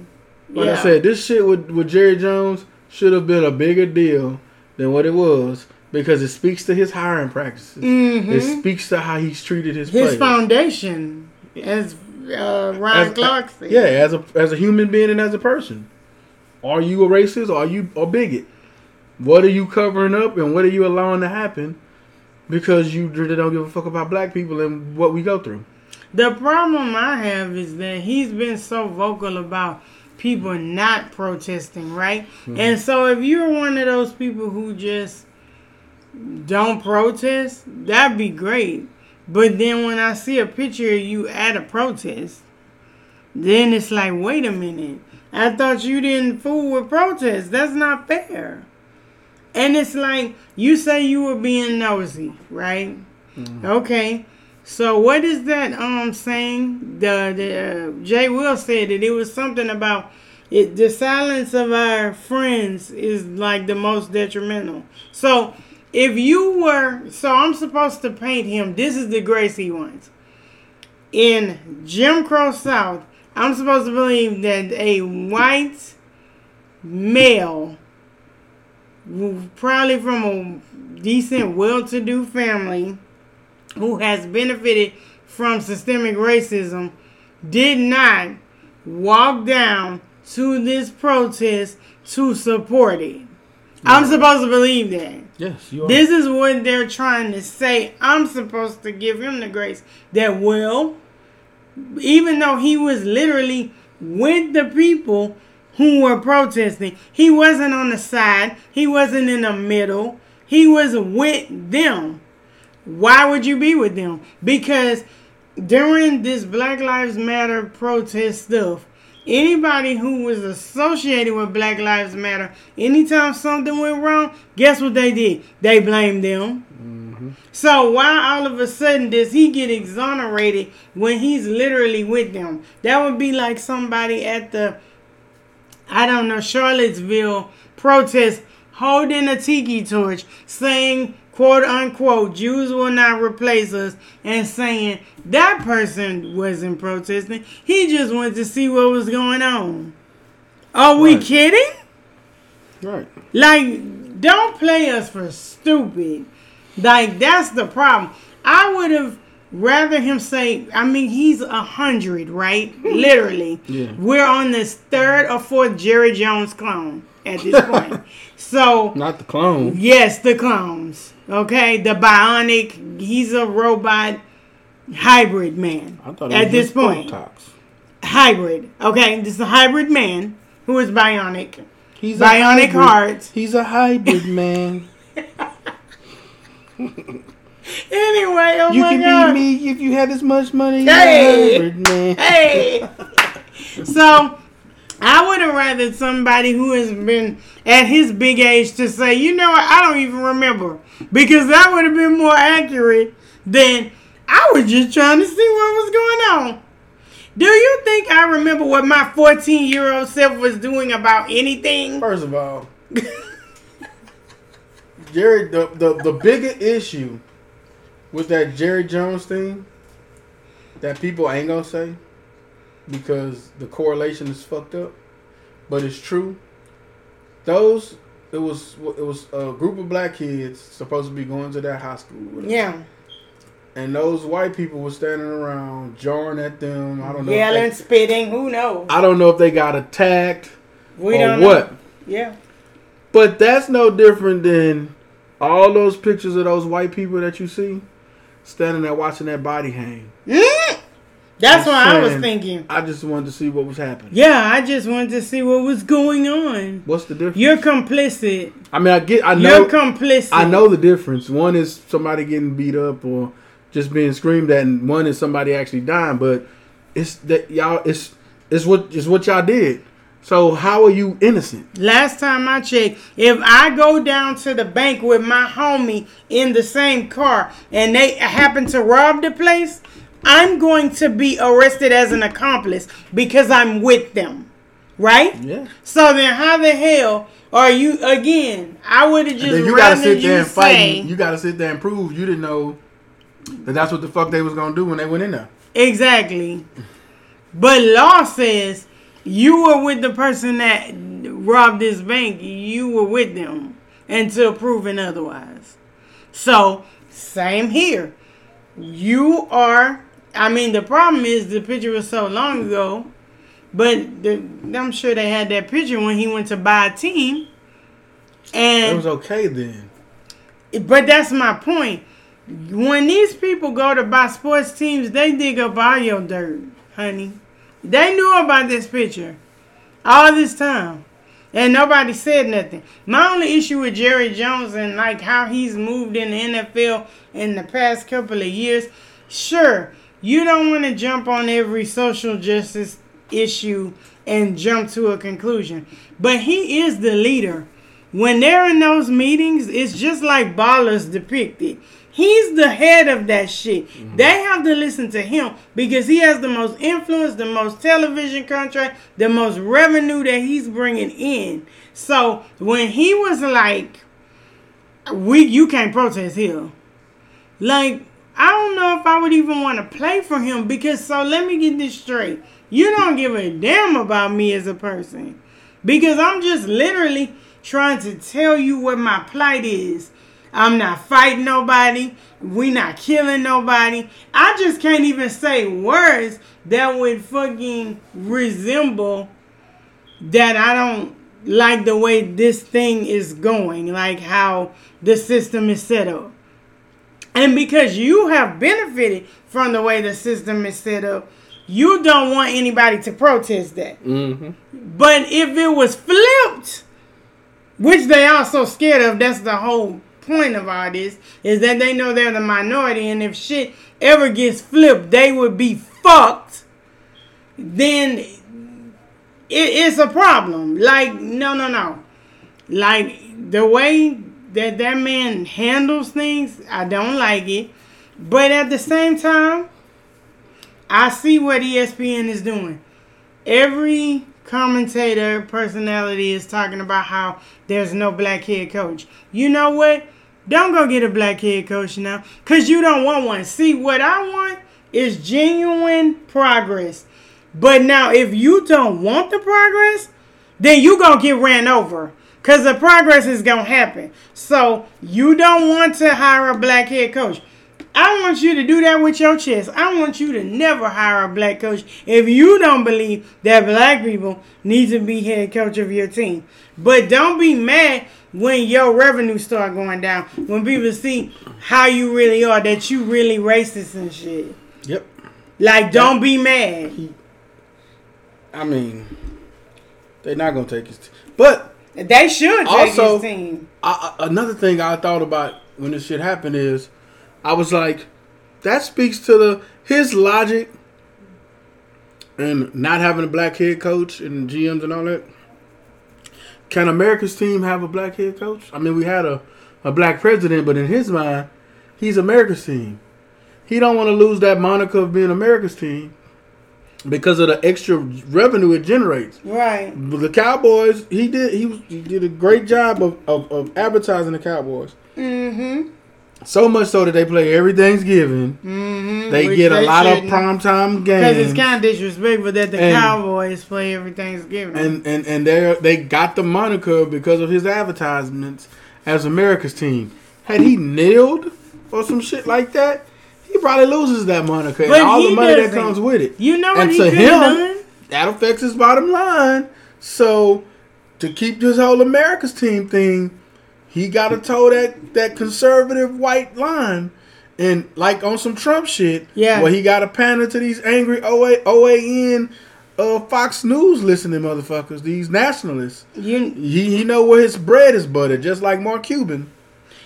Like yeah. I said, this shit with, with Jerry Jones should have been a bigger deal than what it was because it speaks to his hiring practices. Mm-hmm. It speaks to how he's treated his His players. Foundation, as uh, Ryan as, Clark said. Yeah, as a, as a human being and as a person. Are you a racist or are you a bigot? What are you covering up and what are you allowing to happen because you really don't give a fuck about black people and what we go through? The problem I have is that he's been so vocal about people not protesting, right? Mm-hmm. And so if you're one of those people who just don't protest, that'd be great. But then when I see a picture of you at a protest, then it's like, wait a minute. I thought you didn't fool with protests. That's not fair. And it's like, you say you were being nosy, right? Mm-hmm. Okay. So what is that um saying? The, the uh, Jay Will said it. It was something about it, the silence of our friends is like the most detrimental. So if you were, so I'm supposed to paint him. This is the grace he wants. In Jim Crow South, I'm supposed to believe that a white male... probably from a decent, well-to-do family who has benefited from systemic racism, did not walk down to this protest to support it. No. I'm supposed to believe that. Yes, you are. This is what they're trying to say. I'm supposed to give him the grace that, well, even though he was literally with the people who were protesting. He wasn't on the side. He wasn't in the middle. He was with them. Why would you be with them? Because during this Black Lives Matter protest stuff, anybody who was associated with Black Lives Matter, anytime something went wrong, guess what they did? They blamed them. Mm-hmm. So why all of a sudden does he get exonerated when he's literally with them? That would be like somebody at the I don't know, Charlottesville protest holding a tiki torch saying, quote unquote, Jews will not replace us and saying that person wasn't protesting. He just went to see what was going on. Are right. we kidding? Right. Like, don't play us for stupid. Like, that's the problem. I would have rather him say, I mean, he's a hundred, right? Literally. Yeah. We're on this third or fourth Jerry Jones clone at this point. So not the clone. Yes, the clones. Okay? The bionic, he's a robot hybrid man. I thought at this point. Talks. Hybrid. Okay, this is a hybrid man who is bionic. He's bionic a heart. He's a hybrid man. Anyway, oh you my God. You can be me if you had as much money. Hey. Hybrid, man. Hey. So, I would have rather somebody who has been at his big age to say, you know what, I don't even remember. Because that would have been more accurate than I was just trying to see what was going on. Do you think I remember what my fourteen-year-old self was doing about anything? First of all, Jerry, the, the, the bigger issue with that Jerry Jones thing that people ain't gonna say because the correlation is fucked up, but it's true. Those it was it was a group of black kids supposed to be going to that high school. Yeah. And those white people were standing around jarring at them. I don't know. Yelling, they, spitting. Who knows? I don't know if they got attacked we or don't what. Know. Yeah. But that's no different than all those pictures of those white people that you see. Standing there watching that body hang. Mm-hmm. That's what I was thinking. I just wanted to see what was happening. Yeah, I just wanted to see what was going on. What's the difference? You're complicit. I mean, I get. I know. You're complicit. I know the difference. One is somebody getting beat up or just being screamed at, and one is somebody actually dying. But it's that y'all. It's it's what it's what y'all did. So how are you innocent? Last time I checked, if I go down to the bank with my homie in the same car and they happen to rob the place, I'm going to be arrested as an accomplice because I'm with them, right? Yeah. So then how the hell are you, again, I would have just rather you gotta sit there and fight. You got to sit there and prove you didn't know that that's what the fuck they was going to do when they went in there. Exactly. But law says you were with the person that robbed this bank. You were with them until proven otherwise. So, same here. You are, I mean, the problem is the picture was so long ago, but the, I'm sure they had that picture when he went to buy a team. And it was okay then. But that's my point. When these people go to buy sports teams, they dig up all your dirt, honey. They knew about this picture all this time, and nobody said nothing. My only issue with Jerry Jones and like how he's moved in the N F L in the past couple of years, sure, you don't want to jump on every social justice issue and jump to a conclusion. But he is the leader. When they're in those meetings, it's just like Ballers depicted. He's the head of that shit. Mm-hmm. They have to listen to him because he has the most influence, the most television contract, the most revenue that he's bringing in. So when he was like, "We, you can't protest here," like, I don't know if I would even want to play for him because, so let me get this straight. You don't give a damn about me as a person because I'm just literally trying to tell you what my plight is. I'm not fighting nobody. We not killing nobody. I just can't even say words that would fucking resemble that I don't like the way this thing is going, like how the system is set up. And because you have benefited from the way the system is set up, you don't want anybody to protest that. Mm-hmm. But if it was flipped, which they are so scared of, that's the whole point of all this, is that they know they're the minority, and if shit ever gets flipped, they would be fucked, then it, it's a problem. Like, no, no, no. Like, the way that that man handles things, I don't like it. But at the same time, I see what E S P N is doing. Every commentator personality is talking about how there's no black head coach. You know what? Don't go get a black head coach now because you don't want one. See, what I want is genuine progress. But now if you don't want the progress, then you're going to get ran over because the progress is going to happen. So you don't want to hire a black head coach. I want you to do that with your chest. I want you to never hire a black coach if you don't believe that black people need to be head coach of your team. But don't be mad when your revenue start going down, when people see how you really are, that you really racist and shit. Yep. Like, don't yep. be mad. I mean, they're not going to take his team. But they should take also, his team. I, another thing I thought about when this shit happened is, I was like, that speaks to the his logic and not having a black head coach and G Ms and all that. Can America's team have a black head coach? I mean, we had a, a black president, but in his mind, he's America's team. He don't want to lose that moniker of being America's team because of the extra revenue it generates. Right. The Cowboys, he did he, was, he did a great job of, of, of advertising the Cowboys. Mm-hmm. So much so that they play every Thanksgiving. Mm-hmm, they get a lot of primetime games. Because it's kind of disrespectful that the and, Cowboys play every Thanksgiving. And and, and they they got the moniker because of his advertisements as America's team. Had he kneeled or some shit like that, he probably loses that moniker but and all the money doesn't. that comes with it. You know what and he could have done? That affects his bottom line. So to keep this whole America's team thing, he got to toe that, that conservative white line. And like on some Trump shit, yeah. where he got to pander to these angry O A N uh, Fox News listening motherfuckers, these nationalists. You, he, he know where his bread is buttered, just like Mark Cuban.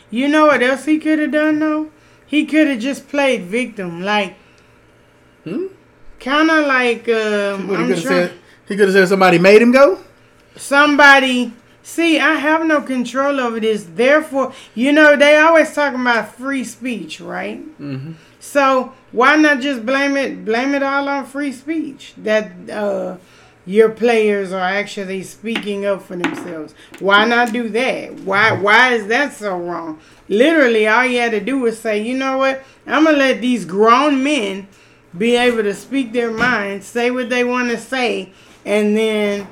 You know what else he could have done, though? He could have just played victim. Like, hmm? kind of like... Um, what, he could have said, he could have said somebody made him go? Somebody... See, I have no control over this. Therefore, you know, they always talking about free speech, right? Mm-hmm. So why not just blame it, blame it all on free speech? That uh, your players are actually speaking up for themselves. Why not do that? Why why is that so wrong? Literally, all you had to do was say, you know what? I'm going to let these grown men be able to speak their minds, say what they want to say, and then...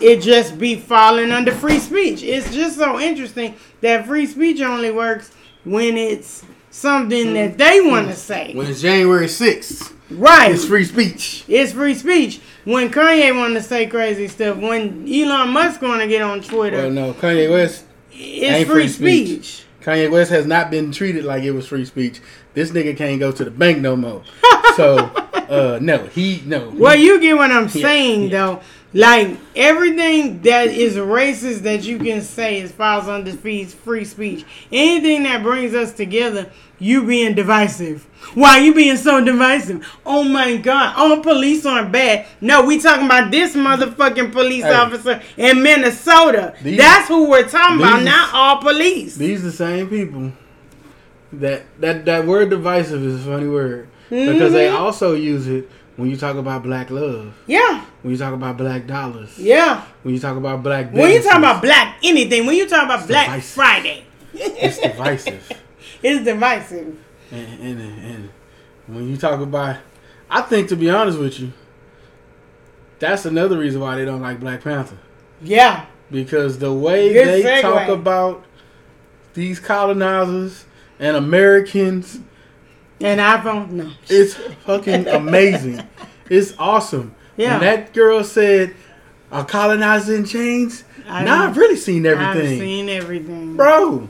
it just be falling under free speech. It's just so interesting that free speech only works when it's something that they want to say. When it's January sixth. Right. It's free speech. It's free speech. When Kanye want to say crazy stuff. When Elon Musk want to get on Twitter. Well, no. Kanye West it's ain't free speech. speech. Kanye West has not been treated like it was free speech. This nigga can't go to the bank no more. So, uh, no. He, no. Well, you get what I'm yeah, saying, yeah. though. Like, everything that is racist that you can say is falls under free speech. Anything that brings us together, you being divisive. Why you being so divisive? Oh, my God. Oh, police aren't bad. No, we talking about this motherfucking police hey, officer in Minnesota. These, That's who we're talking these, about, not all police. These the same people. That, that, that word divisive is a funny word. Mm-hmm. Because they also use it when you talk about black love. Yeah. When you talk about black dollars. Yeah. When you talk about black businesses. When you talk about black anything. When you talk about it's Black divisive. Friday. It's divisive. It's divisive. And, and, and when you talk about... I think, to be honest with you, that's another reason why they don't like Black Panther. Yeah. Because the way Good they segue. talk about these colonizers and Americans... and iPhone, no. It's fucking amazing. It's awesome. Yeah. When that girl said, "Are colonizers in chains?" I now I've really seen everything. I've seen everything, bro.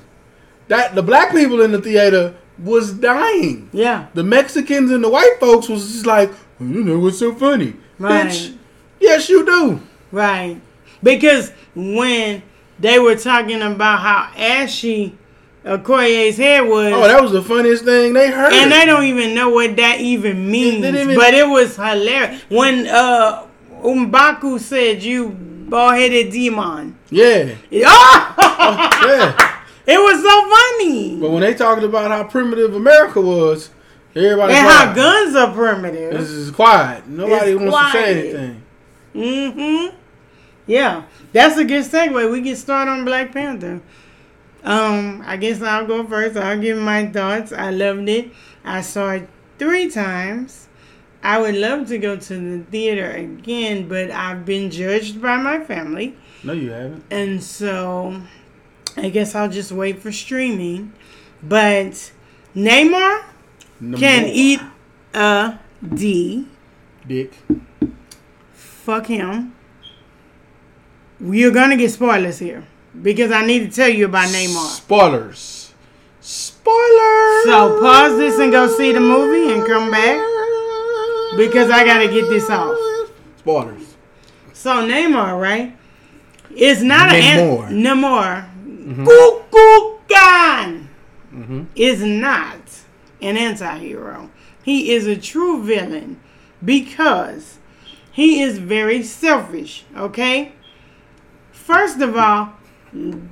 That the black people in the theater was dying. Yeah. The Mexicans and the white folks was just like, well, "You know what's so funny, right. bitch?" Yes, you do. Right. Because when they were talking about how ashy Okoye's head was. Oh, that was the funniest thing they heard. And they don't even know what that even means. It even, but it was hilarious. When uh, M'Baku said, "You bald-headed demon." Yeah. Oh! Oh, yeah. It was so funny. But when they talked about how primitive America was, everybody and quiet. How guns are primitive. This is quiet. Nobody it's wants quiet. to say anything. Mm-hmm. Yeah. That's a good segue. We can start on Black Panther. Um, I guess I'll go first. I'll give my thoughts. I loved it. I saw it three times. I would love to go to the theater again, but I've been judged by my family. No, you haven't. And so I guess I'll just wait for streaming. But Namor no can more. eat a D. Dick. Fuck him. We're going to get spoilers here. Because I need to tell you about Namor. Spoilers. Spoilers. So pause this and go see the movie and come back. Because I got to get this off. Spoilers. So Namor, right? It's not Namor. an... Namor. Namor. Kukulkan. Mm-hmm. Is not an anti-hero. He is a true villain. Because he is very selfish. Okay? First of all...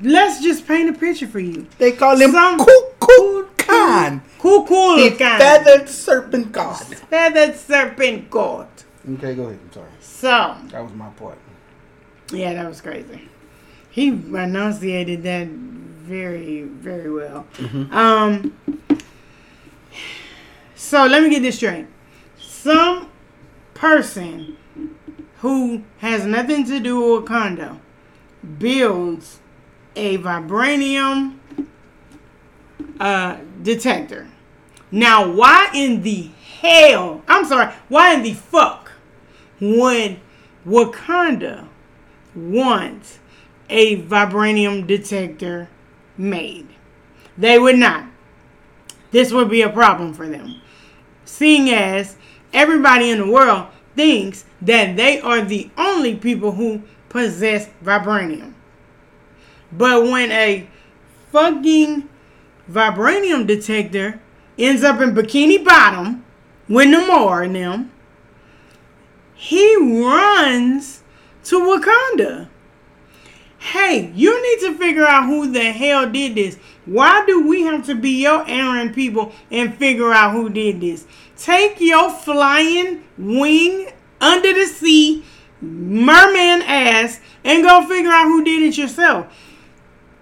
let's just paint a picture for you. They call him Kukulkan. Kukulkan. The feathered serpent god. Feathered serpent god. Okay, go ahead. I'm sorry. So. That was my part. Yeah, that was crazy. He enunciated that very, very well. Mm-hmm. Um. So, let me get this straight. Some person who has nothing to do with Wakanda builds a vibranium uh, detector. Now, why in the hell, I'm sorry, why in the fuck would Wakanda want a vibranium detector made? They would not. this would be a problem for them. Seeing as everybody in the world thinks that they are the only people who possess vibranium. But when a fucking vibranium detector ends up in Bikini Bottom with Namor and them, he runs to Wakanda. Hey, you need to figure out who the hell did this. Why do we have to be your errand people and figure out who did this? Take your flying wing under the sea merman ass and go figure out who did it yourself.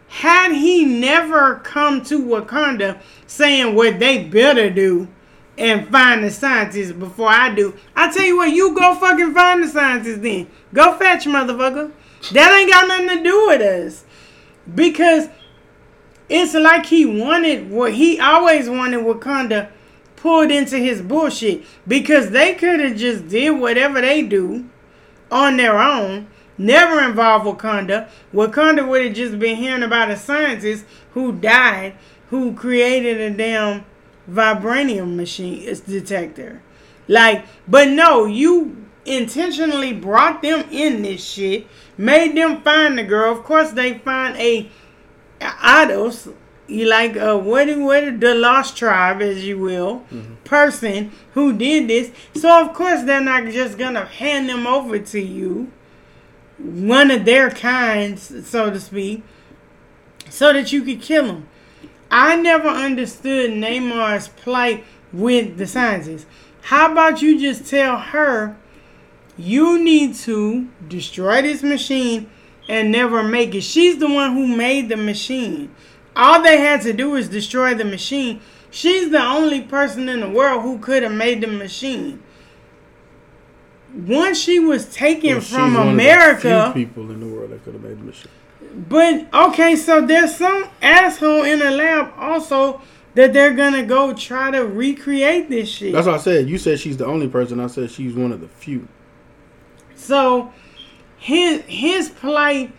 Had he never come to Wakanda saying what they better do and find the scientists before I do, I tell you what, you go fucking find the scientists then. Go fetch, motherfucker. That ain't got nothing to do with us. Because it's like he wanted what he always wanted Wakanda pulled into his bullshit. Because they could have just did whatever they do on their own. Never involve Wakanda. Wakanda would have just been hearing about a scientist who died, who created a damn vibranium machine it's detector. Like, but no, you intentionally brought them in this shit, made them find the girl. Of course they find a idols, you like uh what what the lost tribe, as you will, mm-hmm. person who did this. So of course they're not just gonna hand them over to you, one of their kinds, so to speak, so that you could kill them. I never understood Namor's plight with the scientists. How about you just tell her, you need to destroy this machine and never make it. She's the one who made the machine. All they had to do is destroy the machine. She's the only person in the world who could have made the machine. Once she was taken well, from she's America, one of the few people in the world that could have made the machine. But okay, so there's some asshole in the lab also that they're gonna go try to recreate this shit. That's what I said. You said she's the only person. I said she's one of the few. So his his plight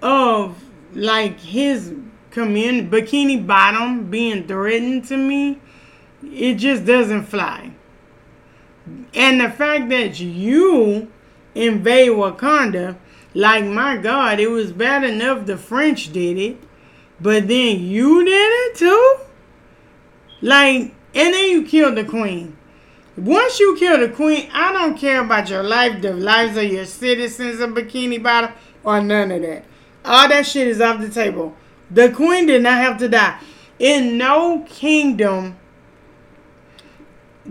of like his community, Bikini Bottom being threatened, to me, it just doesn't fly. And the fact that you invade Wakanda, like, my God, it was bad enough the French did it, but then you did it too? Like, and then you killed the queen. Once you kill the queen, I don't care about your life, the lives of your citizens of Bikini Bottom, or none of that. All that shit is off the table. The queen did not have to die. In no kingdom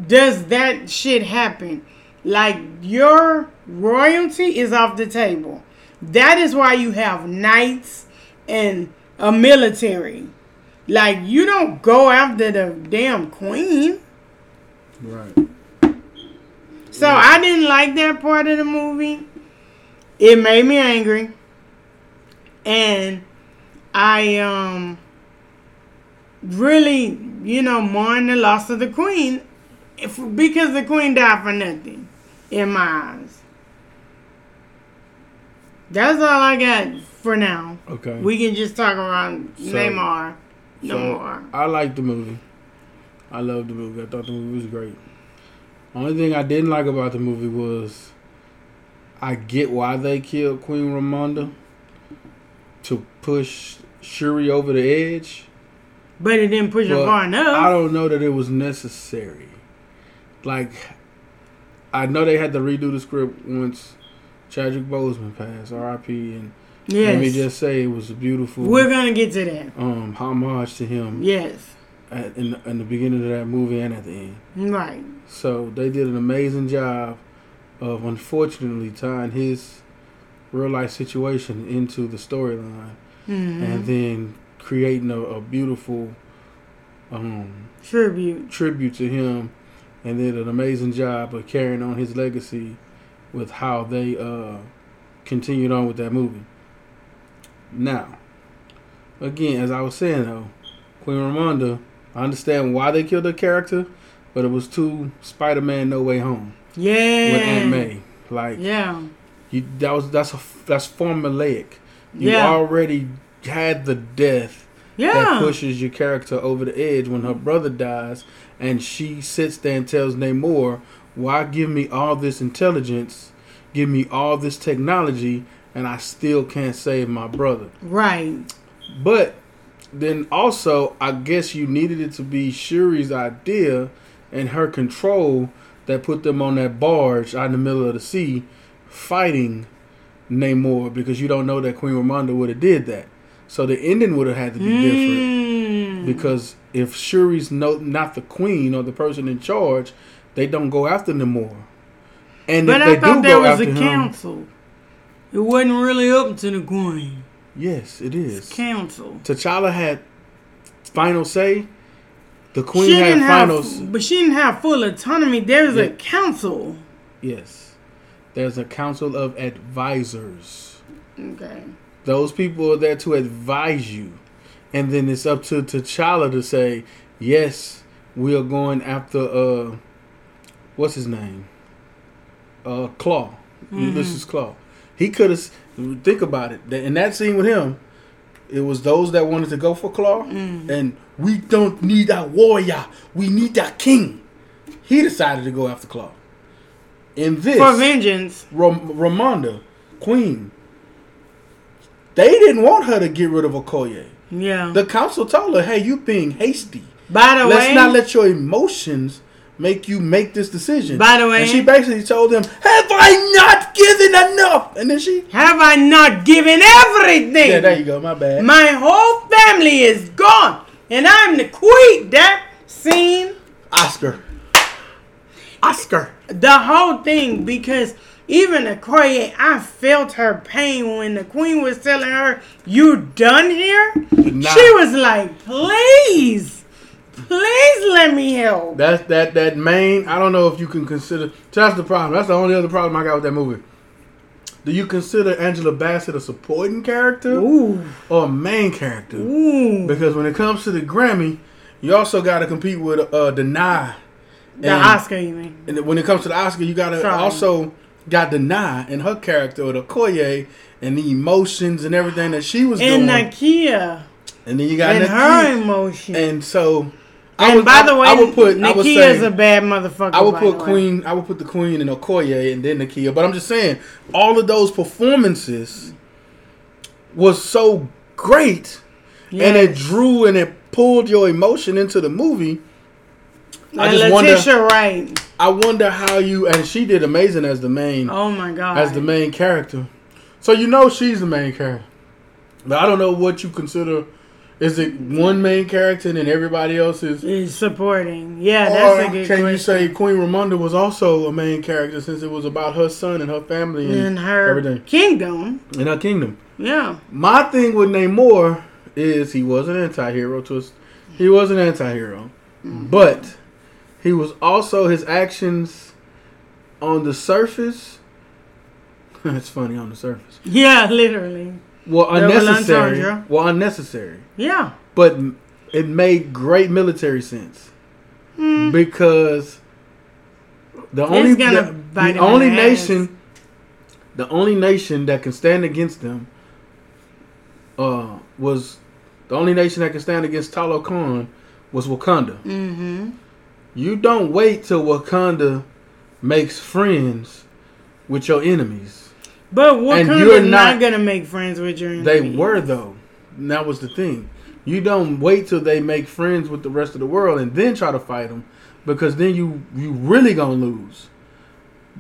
does that shit happen. Like, your royalty is off the table. That is why you have knights and a military. Like, you don't go after the damn queen. Right. So yeah. I didn't like that part of the movie. It made me angry. And I um really, you know, mourned the loss of the queen, if, because the queen died for nothing in my eyes. That's all I got for now. Okay. We can just talk around so, Namor. No so more. I like the movie. I loved the movie. I thought the movie was great. Only thing I didn't like about the movie was, I get why they killed Queen Ramonda, to push Shuri over the edge. But it didn't push her far enough. I don't know that it was necessary. Like, I know they had to redo the script once Chadwick Boseman passed, R I P, and yes. Let me just say it was a beautiful... We're going to get to that. Um, homage to him. Yes. At, in, in the beginning of that movie and at the end. Right. So they did an amazing job of, unfortunately, tying his real life situation into the storyline, mm-hmm. and then creating a, a beautiful um, tribute tribute to him, and did an amazing job of carrying on his legacy with how they uh, continued on with that movie. Now, again, as I was saying though, Queen Ramonda, I understand why they killed her character, but it was too Spider-Man No Way Home. Yeah. With Aunt May. Like, yeah. You, that was that's a, that's formulaic. You yeah. already had the death yeah. that pushes your character over the edge when her brother dies, and she sits there and tells Namor, why give me all this intelligence, give me all this technology, and I still can't save my brother. Right. But then also, I guess you needed it to be Shuri's idea and her control that put them on that barge out in the middle of the sea fighting Namor, because you don't know that Queen Ramonda would have did that. So the ending would have had to be mm. different, because if Shuri's no, not the queen or the person in charge, they don't go after Namor. And but if I they thought do there go was after a him, council. It wasn't really up to the queen. Yes, it is. It's council. T'Challa had final say. The queen she had final say. But she didn't have full autonomy. There's yeah. a council. Yes. There's a council of advisors. Okay. Those people are there to advise you. And then it's up to T'Challa to say, yes, we are going after, uh, what's his name? Uh, Claw. Mm-hmm. This is Claw. He could have, think about it, in that scene with him, it was those that wanted to go for Claw, mm. and we don't need a warrior, we need a king. He decided to go after Claw. In this, for vengeance, Ram- Ramonda, Queen, they didn't want her to get rid of Okoye. Yeah. The council told her, hey, you being hasty. By the Let's way. Let's not let your emotions make you make this decision. By the way. And she basically told them, have I not given enough? And then she... Have I not given everything? Yeah, there you go. My bad. My whole family is gone. And I'm the queen. That scene... Oscar. Oscar. The whole thing, because... Even Okoye, I felt her pain when the queen was telling her, you done here? Nah. She was like, please, please let me help. That's that that main, I don't know if you can consider, that's the problem. That's the only other problem I got with that movie. Do you consider Angela Bassett a supporting character Ooh. Or a main character? Ooh. Because when it comes to the Grammy, you also got to compete with uh, Deny. The and, Oscar, you mean. And when it comes to the Oscar, you got to also... Got denied in her character with Okoye and the emotions and everything that she was and doing. And Nakia. And then you got and Nakia. Her emotions. And so, and I would, by the way, I would put Nakia's a bad motherfucker. I would put Queen. Way. I would put the Queen and Okoye and then Nakia. But I'm just saying, all of those performances was so great, yes. and it drew and it pulled your emotion into the movie. I just Letitia wonder, Wright. I wonder how you and she did amazing as the main. Oh my god! As the main character, so you know she's the main character. But I don't know what you consider. Is it one main character and then everybody else is, is supporting? Yeah, that's a good question. Can you say Queen Ramonda was also a main character since it was about her son and her family and, and her everything kingdom and her kingdom? Yeah. My thing with Namor is he was an anti-hero to us. He was an anti-hero, mm-hmm. but. He was also, his actions on the surface, it's funny, on the surface. Yeah, literally. Well, unnecessary. Well, unnecessary. Yeah. But it made great military sense. Mm. Because the only the, the only nation, the only nation that can stand against them uh, was, the only nation that can stand against Talokan was Wakanda. Mm-hmm. You don't wait till Wakanda makes friends with your enemies. But Wakanda's not, not going to make friends with your enemies. They were, though. And that was the thing. You don't wait till they make friends with the rest of the world and then try to fight them. Because then you, you really going to lose.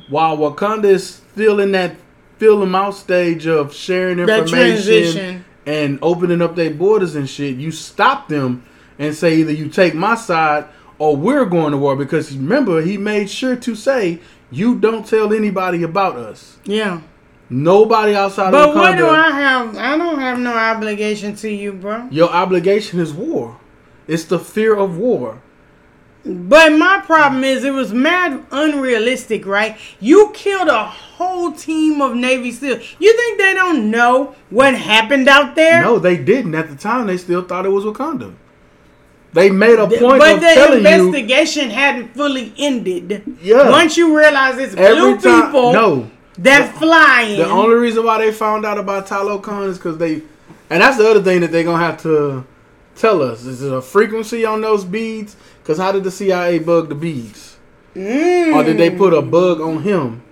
While Wakanda is still in that fill them out stage of sharing information and opening up their borders and shit, you stop them and say either you take my side or we're going to war, because remember he made sure to say you don't tell anybody about us. Yeah. Nobody outside but of Wakanda. But what do I have? I don't have no obligation to you, bro. Your obligation is war. It's the fear of war. But my problem is it was mad unrealistic, right? You killed a whole team of Navy SEALs. You think they don't know what happened out there? No, they didn't. At the time, they still thought it was Wakanda. They made a point but of telling you. But the investigation hadn't fully ended. Yeah. Once you realize it's Every blue time, people no. that's the, flying. The only reason why they found out about Talokan is because they... And that's the other thing that they're going to have to Tell us, is there a frequency on those beads? Because how did the C I A bug the beads? Mm. Or did they put a bug on him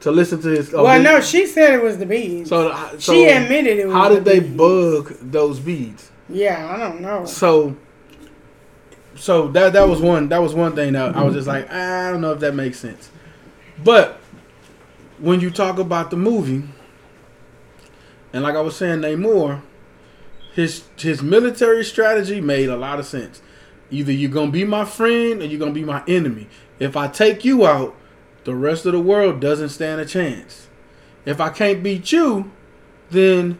to listen to his... Well, beads? No, she said it was the beads. So, so she admitted it was How did the they beads. bug those beads? Yeah, I don't know. So... So that that was one that was one thing that I was just like, I don't know if that makes sense. But when you talk about the movie, and like I was saying, Namor, his his military strategy made a lot of sense. Either you're gonna be my friend or you're gonna be my enemy. If I take you out, the rest of the world doesn't stand a chance. If I can't beat you, then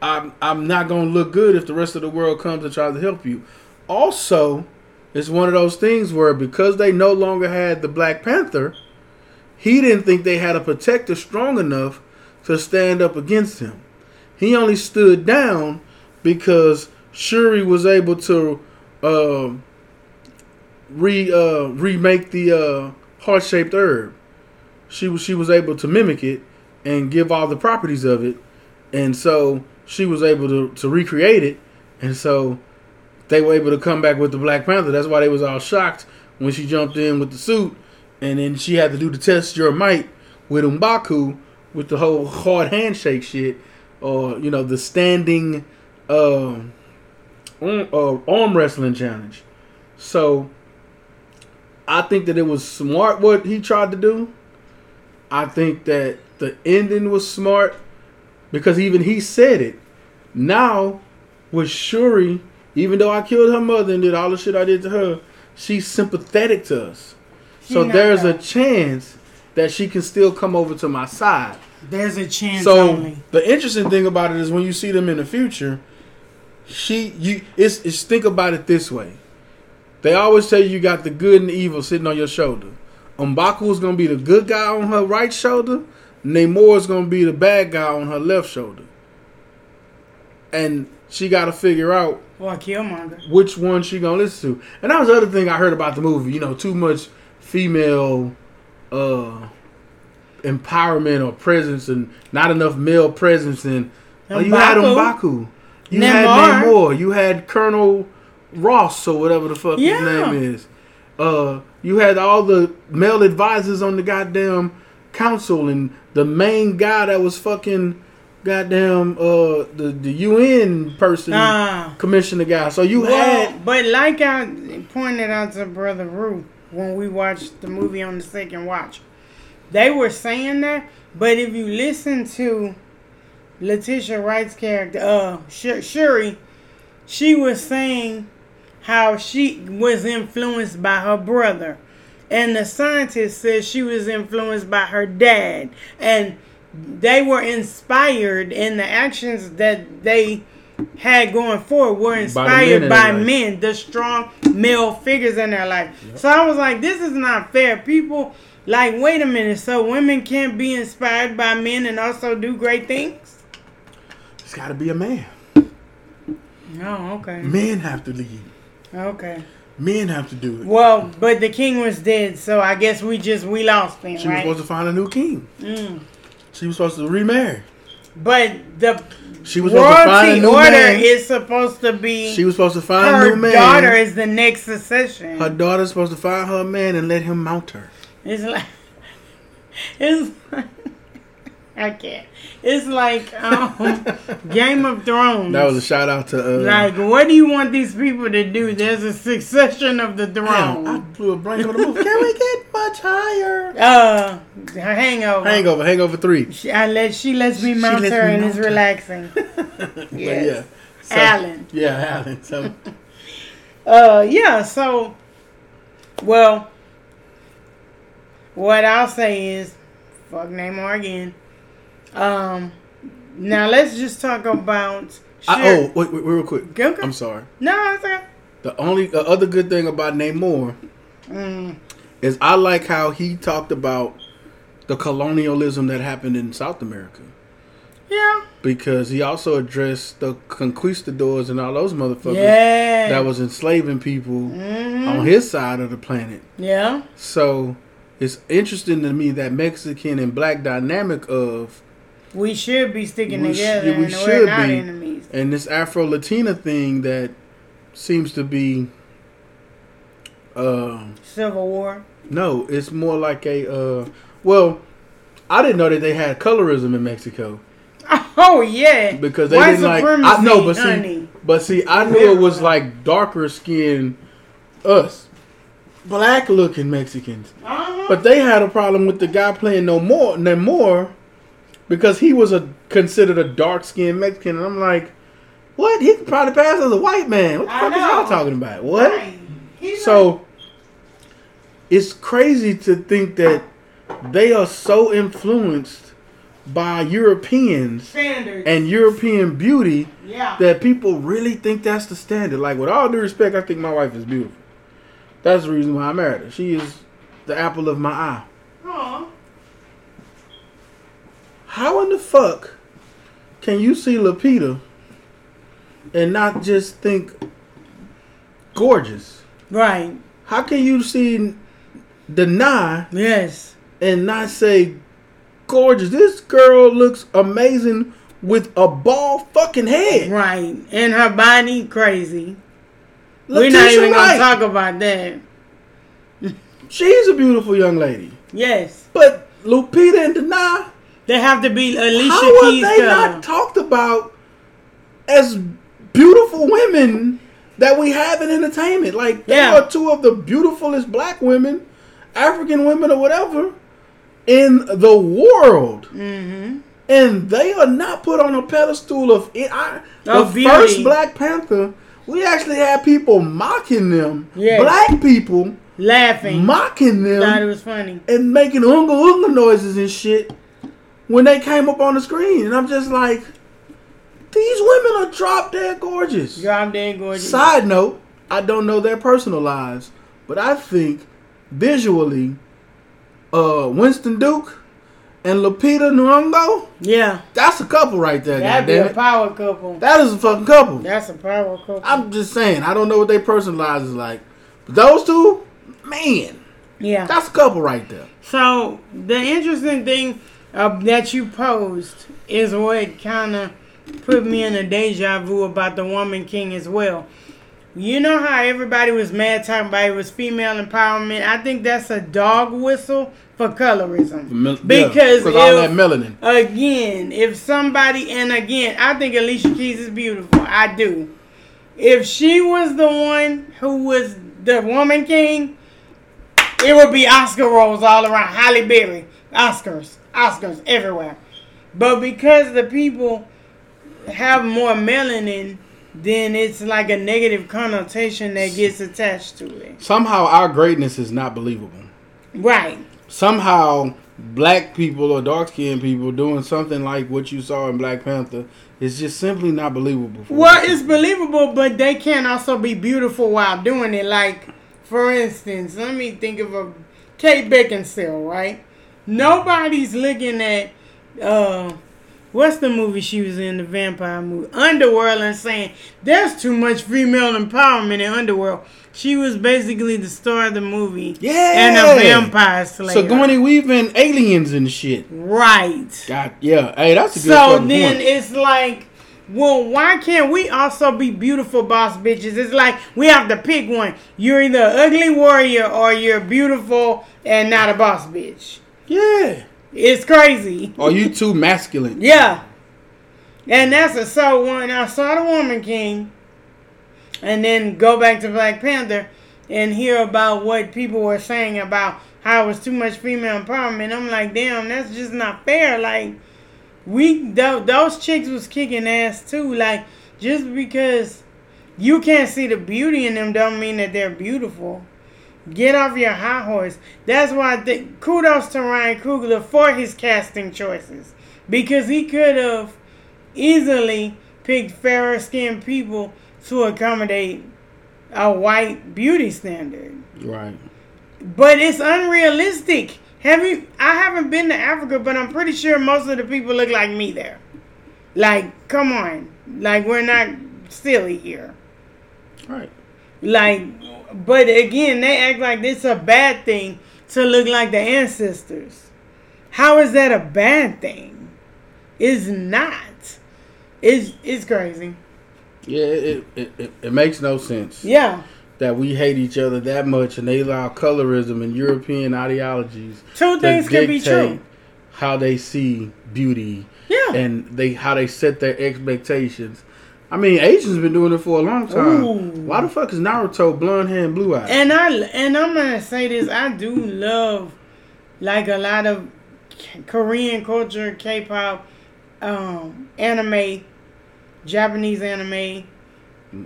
I'm I'm not gonna look good if the rest of the world comes and tries to help you. Also, it's one of those things where because they no longer had the Black Panther, he didn't think they had a protector strong enough to stand up against him. He only stood down because Shuri was able to uh, re uh, remake the uh, heart-shaped herb. She was she was able to mimic it and give all the properties of it, and so she was able to to recreate it, and so. They were able to come back with the Black Panther. That's why they was all shocked when she jumped in with the suit. And then she had to do the test your might with M'Baku with the whole hard handshake shit. Or, you know, the standing uh, arm wrestling challenge. So, I think that it was smart what he tried to do. I think that the ending was smart. Because even he said it. Now, with Shuri... Even though I killed her mother and did all the shit I did to her, she's sympathetic to us. She so there's that. a chance that she can still come over to my side. There's a chance so only. So the interesting thing about it is when you see them in the future, she you it's, it's think about it this way. They always tell you you got the good and the evil sitting on your shoulder. M'Baku is going to be the good guy on her right shoulder. Namor is going to be the bad guy on her left shoulder. And she got to figure out Well, Killmonger. Which one she gonna listen to? And that was the other thing I heard about the movie. You know, too much female uh, empowerment or presence, and not enough male presence. And oh, you had M'Baku, you Namor. had Namor, you had Colonel Ross or whatever the fuck yeah. his name is. Uh, you had all the male advisors on the goddamn council, and the main guy that was fucking. Goddamn, uh, the the U N person uh, commissioner guy. So you well, had, but like I pointed out to Brother Rue when we watched the movie on the second watch, they were saying that. But if you listen to Letitia Wright's character, uh, Sh- Shuri, she was saying how she was influenced by her brother, and the scientist said she was influenced by her dad, and. They were inspired, and the actions that they had going forward were inspired by men, the strong male figures in their life. Yep. So I was like, this is not fair. People, like, wait a minute. So women can't be inspired by men and also do great things? It's got to be a man. Oh, okay. Men have to lead. Okay. Men have to do it. Well, but the king was dead, so I guess we just, we lost him, She right? was supposed to find a new king. Mm. She was supposed to remarry. But the she was supposed to find a new order man. Is supposed to be... She was supposed to find a new man. Her daughter is the next succession. Her daughter's supposed to find her man and let him mount her. It's like... It's like... I can't. It's like um, Game of Thrones. That was a shout out to... Uh, like, what do you want these people to do? There's a succession of the throne. Damn, I blew a brain on the move. Can we get much higher? Uh, hangover. Hangover. Hangover three. She, I let, she lets me mount lets her me and mount it's her. Relaxing. Yes. Yeah. So, Alan. Yeah, Alan. So. uh, yeah, so... Well, what I'll say is, fuck Namor again. Um, now let's just talk about. Shuri. I, oh, wait, wait, real quick. Go, go. I'm sorry. No, it's okay. The only the other good thing about Namor mm. is I like how he talked about the colonialism that happened in South America. Yeah. Because he also addressed the conquistadors and all those motherfuckers yeah. that was enslaving people mm-hmm. on his side of the planet. Yeah. So it's interesting to me that Mexican and black dynamic of. We should be sticking we together sh- we and should we're not be. enemies. And this Afro-Latina thing that seems to be... Uh, Civil War? No, it's more like a... Uh, well, I didn't know that they had colorism in Mexico. Oh, yeah. Because they White didn't like... I know, but see, but see, I knew it was like darker skin us. Black looking Mexicans. Uh-huh. But they had a problem with the guy playing Namor, Namor because he was a considered a dark skinned Mexican. And I'm like, what? He could probably pass as a white man. What the I fuck know. Is y'all talking about? What? Right. So like... it's crazy to think that they are so influenced by Europeans standards. And European beauty yeah. that people really think that's the standard. Like, with all due respect, I think my wife is beautiful. That's the reason why I married her. She is the apple of my eye. Aww. How in the fuck can you see Lupita and not just think gorgeous? Right. How can you see Denai yes. and not say gorgeous? This girl looks amazing with a bald fucking head. Right. And her body crazy. Leticia We're not even going to talk about that. She's a beautiful young lady. Yes. But Lupita and Denai... They have to be Alicia Keys. How are they color. Not talked about as beautiful women that we have in entertainment? Like, they yeah. are two of the beautifulest black women, African women or whatever, in the world. Mm-hmm. And they are not put on a pedestal of... I, oh, the beauty. First Black Panther... We actually had people mocking them, yes. black people, laughing, mocking them, thought it was funny, and making unga unga noises and shit when they came up on the screen. And I'm just like, these women are drop dead gorgeous. Drop dead gorgeous. Side note, I don't know their personal lives, but I think visually, uh, Winston Duke and Lupita Nyong'o? Yeah. That's a couple right there. That'd be a power couple. That is a fucking couple. That's a power couple. I'm just saying. I don't know what their personal lives is like. But those two, man. Yeah. That's a couple right there. So, the interesting thing uh, that you posed is what kind of put me in a deja vu about the Woman King as well. You know how everybody was mad talking about it was female empowerment? I think that's a dog whistle for colorism. Mel- because yeah, if, all that melanin. Again, if somebody, and again, I think Alicia Keys is beautiful. I do. If she was the one who was the Woman King, it would be Oscar rolls all around. Halle Berry. Oscars. Oscars everywhere. But because the people have more melanin, then it's like a negative connotation that gets attached to it. Somehow our greatness is not believable. Right. Somehow black people or dark-skinned people doing something like what you saw in Black Panther is just simply not believable. Well, it's believable, but they can also be beautiful while doing it. Like, for instance, let me think of a Kate Beckinsale, right? Nobody's looking at... uh what's the movie she was in, the vampire movie? Underworld, and saying, there's too much female empowerment in Underworld. She was basically the star of the movie. Yeah. And a vampire slayer. Sigourney Weaver and aliens and shit. Right. God, yeah. Hey, that's a good So then point. It's like, well, why can't we also be beautiful boss bitches? It's like, we have to pick one. You're either an ugly warrior or you're beautiful and not a boss bitch. Yeah. It's crazy. Are you too masculine? Yeah. And that's a so one. I saw the Woman King and then go back to Black Panther and hear about what people were saying about how it was too much female empowerment. I'm like, damn, that's just not fair. Like, we th- those chicks was kicking ass too. Like, just because you can't see the beauty in them don't mean that they're beautiful. Get off your high horse. That's why I think kudos to Ryan Coogler for his casting choices. Because he could have easily picked fairer skinned people to accommodate a white beauty standard. Right. But it's unrealistic. Have you, I haven't been to Africa, but I'm pretty sure most of the people look like me there. Like, come on. Like, we're not silly here. Right. Like, but again, they act like it's a bad thing to look like the ancestors. How is that a bad thing? It's not. It's it's crazy. Yeah, it it, it it makes no sense. Yeah, that we hate each other that much, and they allow colorism and European ideologies. Two things can be true. How they see beauty. Yeah, and they how they set their expectations. I mean, Asians been doing it for a long time. Ooh. Why the fuck is Naruto blonde hair and blue eyes? And I and I'm gonna say this, I do love like a lot of Korean culture, K-pop, um, anime, Japanese anime,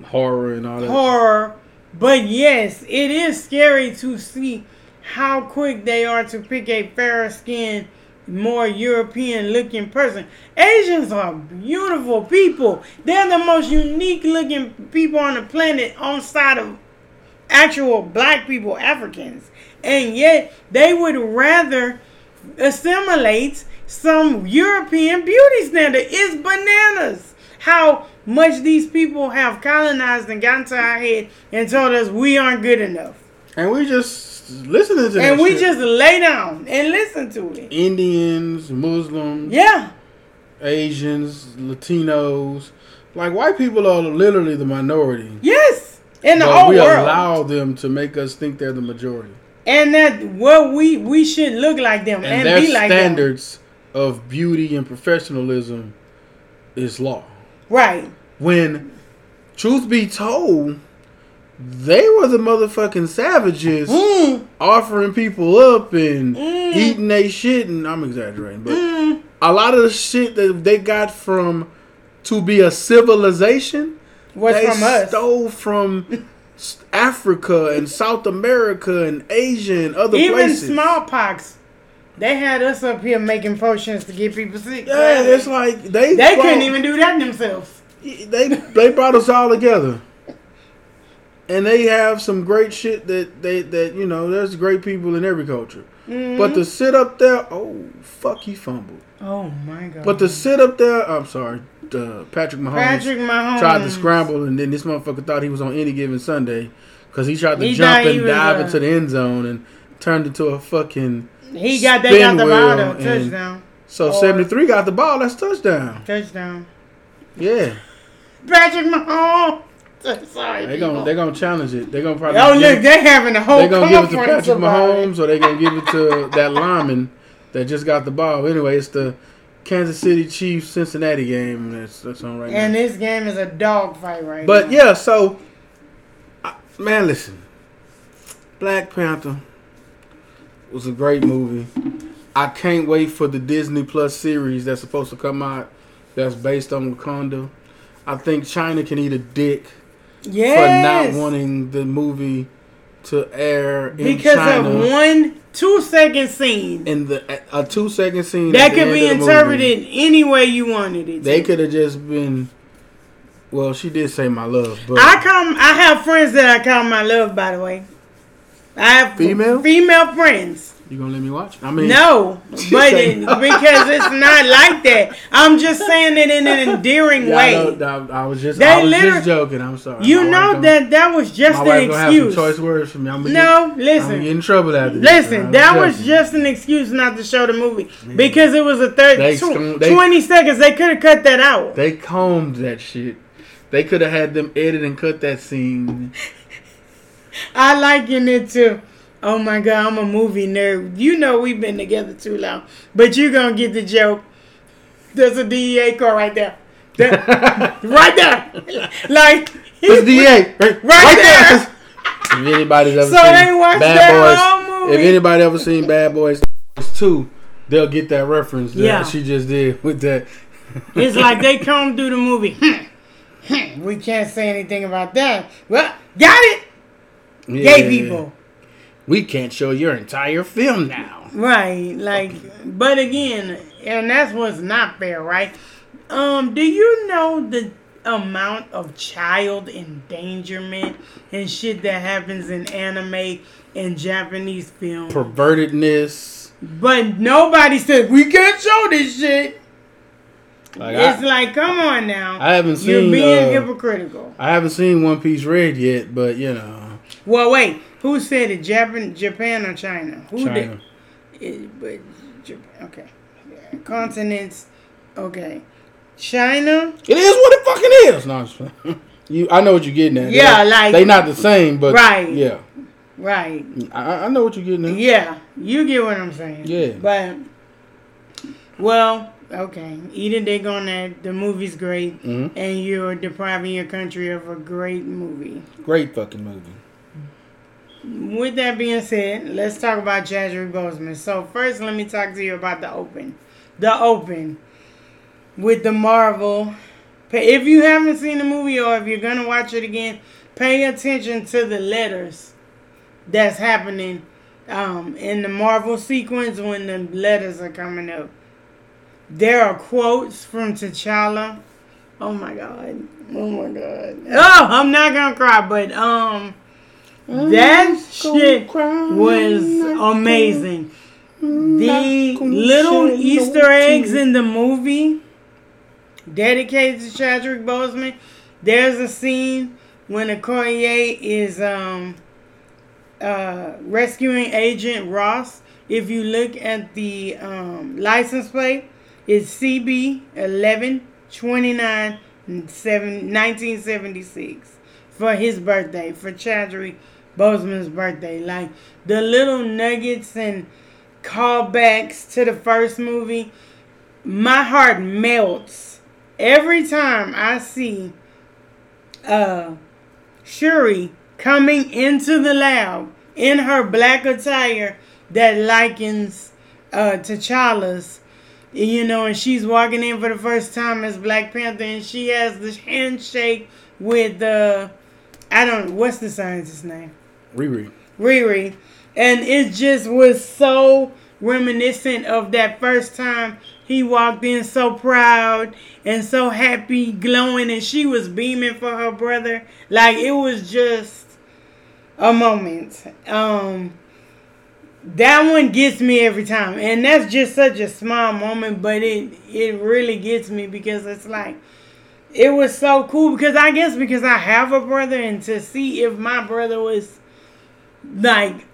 horror and all that. Horror, but yes, it is scary to see how quick they are to pick a fair-skinned, more European-looking person. Asians are beautiful people. They're the most unique-looking people on the planet outside of actual black people, Africans. And yet, they would rather assimilate some European beauty standard. It's bananas how much these people have colonized and gotten to our head and told us we aren't good enough. And we just listen to this. And we shit. just lay down and listen to it. Indians, Muslims, yeah, Asians, Latinos. Like, white people are literally the minority. Yes. In the whole we world. We allow them to make us think they're the majority. And that what we, we should look like them and, and be like them. And their standards of beauty and professionalism is law. Right. When, truth be told, they were the motherfucking savages mm. offering people up and mm. eating they shit. And I'm exaggerating, but mm. a lot of the shit that they got from to be a civilization, what's they from us? Stole from Africa and South America and Asia and other Even places. Even smallpox. They had us up here making potions to get people sick. Yeah, right? It's like they they brought, couldn't even do that themselves. They they brought us all together. And they have some great shit that, they that you know, there's great people in every culture. Mm-hmm. But to sit up there, oh, fuck, he fumbled. Oh, my God. But to sit up there, I'm sorry, uh, Patrick Mahomes Patrick Mahomes tried to scramble, and then this motherfucker thought he was on Any Given Sunday because he tried to he jump and dive a, into the end zone and turned into a fucking He got that got the ball, though, touchdown. So, or, seventy-three got the ball, that's touchdown. Touchdown. Yeah. Patrick Mahomes. Sorry, they're gonna they're gonna challenge it. They're gonna probably. Oh look, they're having a whole. They're gonna give it to Patrick Mahomes, or they're gonna give it to that lineman that just got the ball. Anyway, it's the Kansas City Chiefs Cincinnati game that's that's on right now. And this game is a dog fight right now. But yeah, so I, man, listen, Black Panther was a great movie. I can't wait for the Disney Plus series that's supposed to come out. That's based on Wakanda. I think China can eat a dick. Yes. For not wanting the movie to air in because China. Because of one two-second scene. And the, a two-second scene. That could be interpreted any way you wanted it to. They could have just been, well, she did say my love. But I come. I have friends that I call my love, by the way. I have female? Female friends. You going to let me watch? I mean, no, but it, no. Because it's not like that. I'm just saying it in an endearing yeah, way. I, know, I, I was, just, I was just joking. I'm sorry. You know that that was just an excuse. My wife going to have some choice words for me. I'm no, get, listen. I'm get in trouble after this. Listen, that joking. was just an excuse not to show the movie. Because it was a thirty, tw- they, twenty seconds. They could have cut that out. They combed that shit. They could have had them edit and cut that scene. I liken it to, oh my God, I'm a movie nerd. You know we've been together too long. But you're going to get the joke. There's a D E A car right there. there. Right there. Like, it's D E A. Right, right, right there. there. If anybody's ever so seen they watched Bad that Boys, whole movie. If anybody ever seen Bad Boys two, they'll get that reference that yeah. she just did with that. It's like they come through the movie. We can't say anything about that. Well, got it. Yeah. Gay people. We can't show your entire film now. Right. Like, but again, and that's what's not fair, right? Um, do you know the amount of child endangerment and shit that happens in anime and Japanese film? Pervertedness. But nobody said, we can't show this shit. Like it's I, like, come on now. I haven't seen. You're being uh, hypocritical. I haven't seen One Piece Red yet, but, you know. Well, wait. Who said it? Japan, Japan or China? Who China. Did it, but Japan, okay. Yeah. Continents, okay. China? It is what it fucking is. No, I'm just, you, I know what you're getting at. Yeah, they're, like... They not the same, but... Right. Yeah. Right. I, I know what you're getting at. Yeah. You get what I'm saying. Yeah. But... Well... Okay. Either they're going to, the movie's great, mm-hmm. and you're depriving your country of a great movie. Great fucking movie. With that being said, let's talk about Chadwick Boseman. So first, let me talk to you about The Open. The Open. With the Marvel. If you haven't seen the movie or if you're going to watch it again, pay attention to the letters that's happening um, in the Marvel sequence when the letters are coming up. There are quotes from T'Challa. Oh my god. Oh my god. Oh, I'm not gonna cry, but um I'm that shit cry. was not amazing. The little Easter no eggs tea. in the movie dedicated to Chadwick Boseman. There's a scene when Okoye is um uh rescuing Agent Ross. If you look at the um license plate, it's C B eleven twenty-nine nineteen seventy-six for his birthday, for Chadwick Boseman's birthday. Like, the little nuggets and callbacks to the first movie, my heart melts every time I see uh, Shuri coming into the lab in her black attire that likens uh, T'Challa's. You know, and she's walking in for the first time as Black Panther, and she has this handshake with the, I don't, what's the scientist's name? Riri. Riri. And it just was so reminiscent of that first time he walked in, so proud and so happy, glowing, and she was beaming for her brother. Like, it was just a moment. Um... That one gets me every time. And that's just such a small moment, but it, it really gets me because it's like, it was so cool because I guess because I have a brother, and to see if my brother was like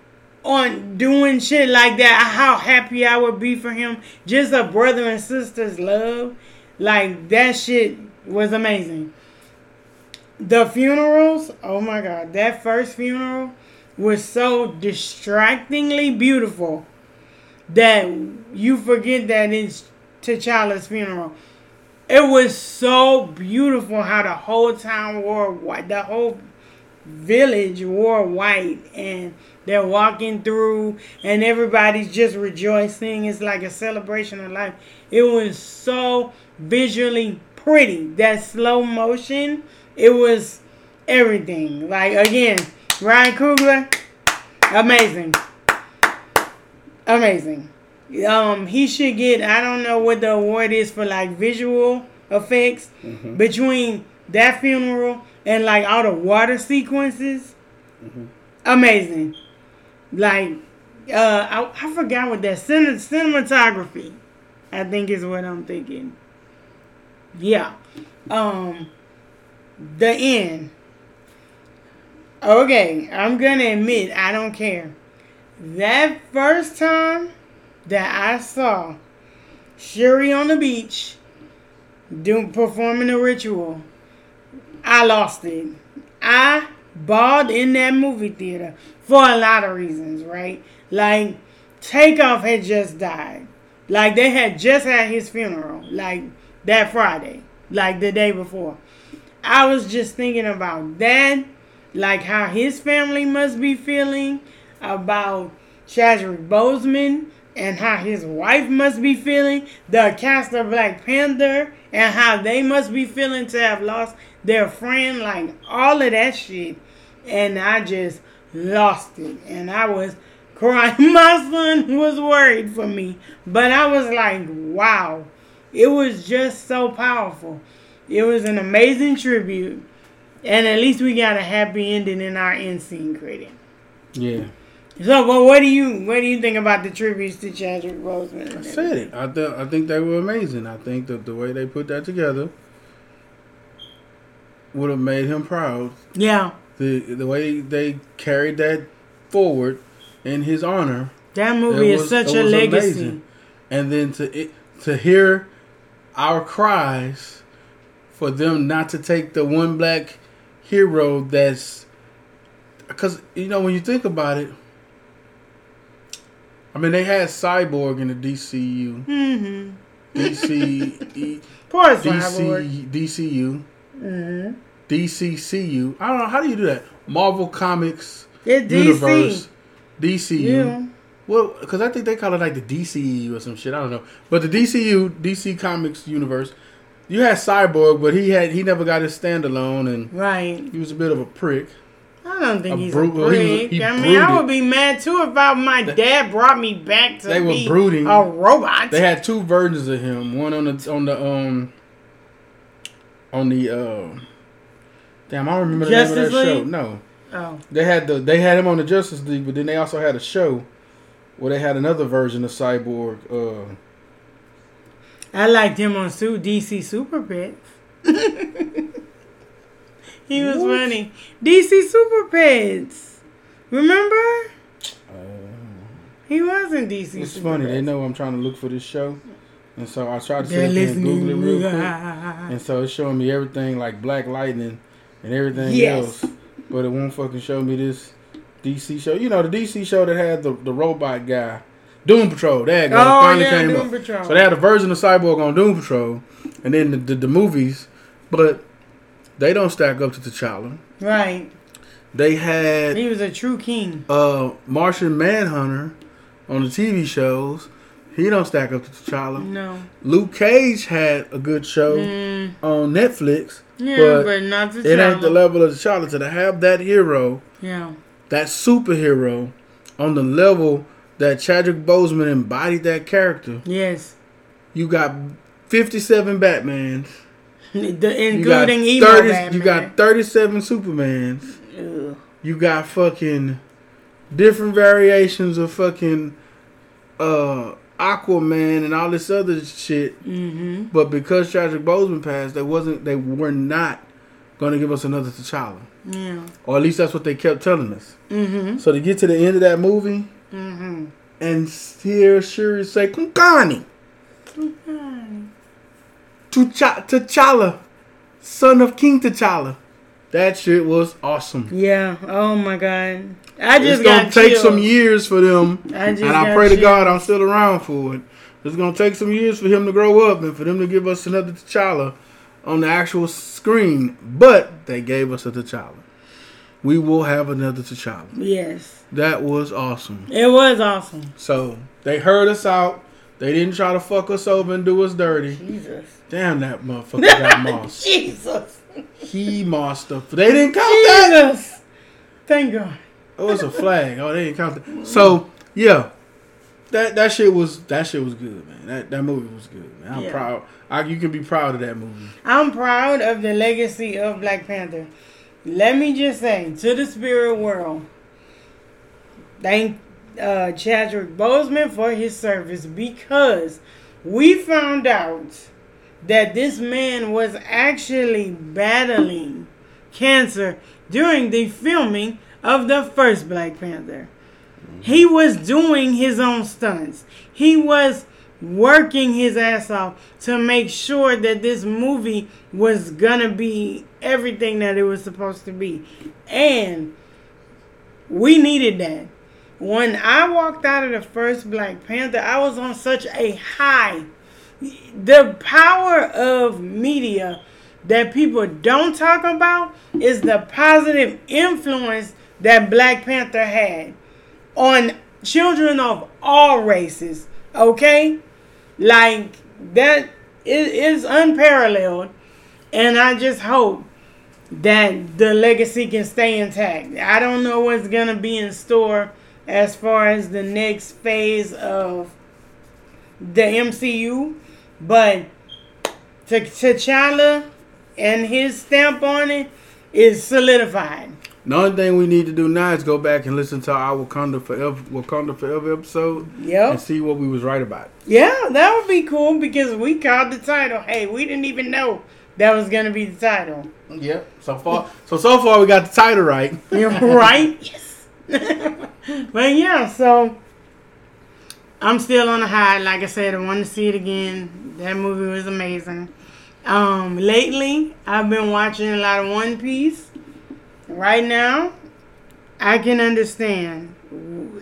on doing shit like that, how happy I would be for him. Just a brother and sister's love. Like, that shit was amazing. The funerals, oh my God, that first funeral was so distractingly beautiful that you forget that it's T'Challa's funeral. It was so beautiful how the whole town wore white, the whole village wore white, and they're walking through and everybody's just rejoicing. It's like a celebration of life. It was so visually pretty. That slow motion, it was everything. Like, again, Ryan Coogler, amazing, amazing. Um, he should get, I don't know what the award is for, like, visual effects, mm-hmm. between that funeral and, like, all the water sequences. Mm-hmm. Amazing. Like, uh, I, I forgot what that, Cin- cinematography, I think is what I'm thinking. Yeah. Um, the end. Okay, I'm going to admit, I don't care. That first time that I saw Shuri on the beach doing, performing a ritual, I lost it. I bawled in that movie theater for a lot of reasons, right? Like, Takeoff had just died. Like, they had just had his funeral, like, that Friday, like, the day before. I was just thinking about that. Like, how his family must be feeling about Chadwick Boseman, and how his wife must be feeling, the cast of Black Panther, and how they must be feeling to have lost their friend, like, all of that shit. And I just lost it. And I was crying. My son was worried for me. But I was like, wow. It was just so powerful. It was an amazing tribute. And at least we got a happy ending in our end scene credit. Yeah. So, but what do you what do you think about the tributes to Chadwick Boseman? I said it. I th- I think they were amazing. I think that the way they put that together would have made him proud. Yeah. The the way they carried that forward in his honor. That movie was, is such a legacy. Amazing. And then to it, to hear our cries for them not to take the one black hero that's... Because, you know, when you think about it, I mean, they had Cyborg in the D C U. Mm-hmm. D C... Poor Cyborg. D C U. Mm-hmm. D C C U. I don't know. How do you do that? Marvel Comics it's Universe. D C. D C U. Yeah. Well, because I think they call it like the D C E U or some shit. I don't know. But the D C U, D C Comics Universe, you had Cyborg, but he had he never got his standalone. And right. He was a bit of a prick. I don't think a he's bro- a prick. He was, he I mean, brooded. I would be mad, too, if I, my they, dad brought me back to they were be brooding. A robot. They had two versions of him. One on the... On the... Um, on the uh, damn, I don't remember the Justice name of that League? Show. No. Oh. They had the they had him on the Justice League, but then they also had a show where they had another version of Cyborg. Uh, I liked him on Sue D C Super Pets. He was what? Funny. D C Super Pets. Remember? Uh, he was in D C Super Pets. It's funny. They know I'm trying to look for this show. And so I tried to see it and Google it real quick. And so it's showing me everything like Black Lightning and everything yes. else. But it won't fucking show me this D C show. You know, the D C show that had the, the robot guy. Doom Patrol. That guy oh, finally yeah, came Doom up. Patrol. So they had a version of Cyborg on Doom Patrol. And then the, the, the movies. But they don't stack up to T'Challa. Right. They had... He was a true king. Uh, Martian Manhunter on the T V shows. He don't stack up to T'Challa. No. Luke Cage had a good show mm. on Netflix. Yeah, but, but not T'Challa. It ain't the level of T'Challa. So to have that hero, yeah, that superhero, on the level that Chadwick Boseman embodied that character. Yes. You got fifty-seven Batmans. The, including evil Batman. You got thirty-seven Supermans. Ugh. You got fucking different variations of fucking... uh. Aquaman and all this other shit, mm-hmm. but because Chadwick Boseman passed, they wasn't, they were not going to give us another T'Challa. Yeah, or at least that's what they kept telling us. Mm-hmm. So to get to the end of that movie, mm-hmm. and hear Shuri say "Kunkani, Kunkani, T'Challa, son of King T'Challa," that shit was awesome. Yeah. Oh my god. I just it's gonna take chilled. some years for them, I just and I pray chilled. to God I'm still around for it. It's gonna take some years for him to grow up and for them to give us another T'Challa on the actual screen. But they gave us a T'Challa. We will have another T'Challa. Yes, that was awesome. It was awesome. So they heard us out. They didn't try to fuck us over and do us dirty. Jesus, damn that motherfucker got mossed. Jesus, he mossed up. They didn't count that. Jesus, thank God. Oh, it's a flag. Oh, they didn't count that. So, yeah. That that shit was that shit was good, man. That that movie was good, man. I'm yeah. proud. I, you can be proud of that movie. I'm proud of the legacy of Black Panther. Let me just say, to the spirit world, thank uh, Chadwick Boseman for his service, because we found out that this man was actually battling cancer during the filming of the first Black Panther. He was doing his own stunts. He was working his ass off to make sure that this movie was gonna be everything that it was supposed to be. And we needed that. When I walked out of the first Black Panther, I was on such a high. The power of media that people don't talk about is the positive influence that Black Panther had on children of all races, okay? Like, that is unparalleled, and I just hope that the legacy can stay intact. I don't know what's going to be in store as far as the next phase of the M C U, but T- T'Challa and his stamp on it is solidified. The only thing we need to do now is go back and listen to our Wakanda Forever, Wakanda Forever episode yep. and see what we was right about. Yeah, that would be cool, because we called the title. Hey, we didn't even know that was going to be the title. Yep. So far, so so far we got the title right. Right? Yes. But yeah, so I'm still on the high. Like I said, I want to see it again. That movie was amazing. Um, lately, I've been watching a lot of One Piece. Right now, I can understand.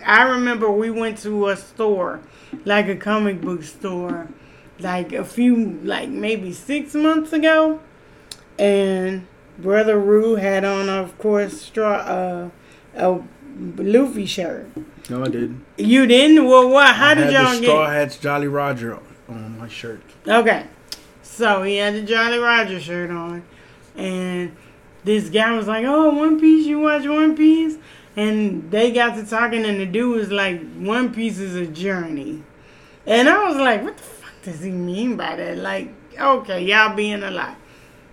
I remember we went to a store, like a comic book store, like a few, like maybe six months ago. And Brother Rue had on, of course, straw, uh, a Luffy shirt. No, I didn't. You didn't? Well, what? How I did had y'all the get? Straw Hats Jolly Roger on my shirt. Okay, so he had the Jolly Roger shirt on, and this guy was like, "Oh, One Piece, you watch One Piece?" And they got to talking, and the dude was like, "One Piece is a journey," and I was like, "What the fuck does he mean by that?" Like, okay, y'all being a lie.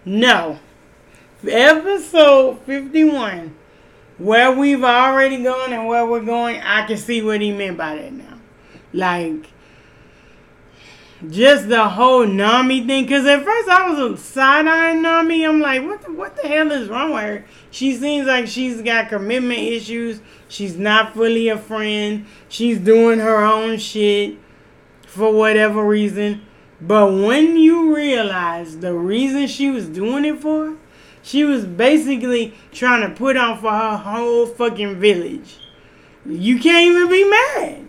No, episode fifty-one. Where we've already gone and where we're going, I can see what he meant by that now. Like, just the whole Nami thing. Because at first I was side-eyeing Nami. I'm like, what the, what the hell is wrong with her? She seems like she's got commitment issues. She's not fully a friend. She's doing her own shit for whatever reason. But when you realize the reason she was doing it for, she was basically trying to put on for her whole fucking village. You can't even be mad.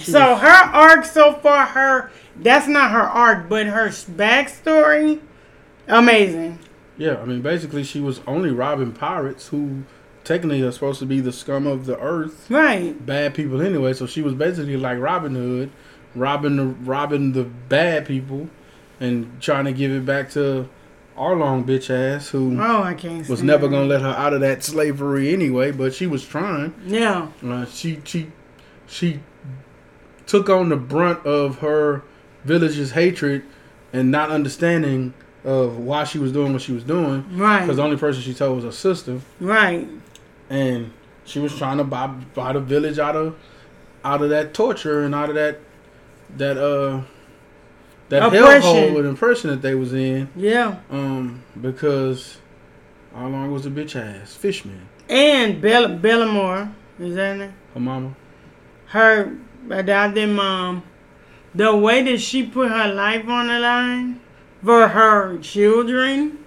She so was, her arc so far, her that's not her arc, but her backstory, amazing. Yeah, I mean, basically she was only robbing pirates who technically are supposed to be the scum of the earth. Right. Bad people anyway, so she was basically like Robin Hood, robbing the, robbing the bad people and trying to give it back to our long bitch ass who oh, I can't was never going to let her out of that slavery anyway, but she was trying. Yeah. Uh, she she she took on the brunt of her village's hatred and not understanding of why she was doing what she was doing. Right. Because the only person she told was her sister. Right. And she was trying to buy, buy the village out of out of that torture and out of that that uh That hellhole with impression that they was in. Yeah. Um, because how long was the bitch ass? Fishman. And Bella Bellamore. Is that her name? Her mama. Her adopted mom. The way that she put her life on the line for her children,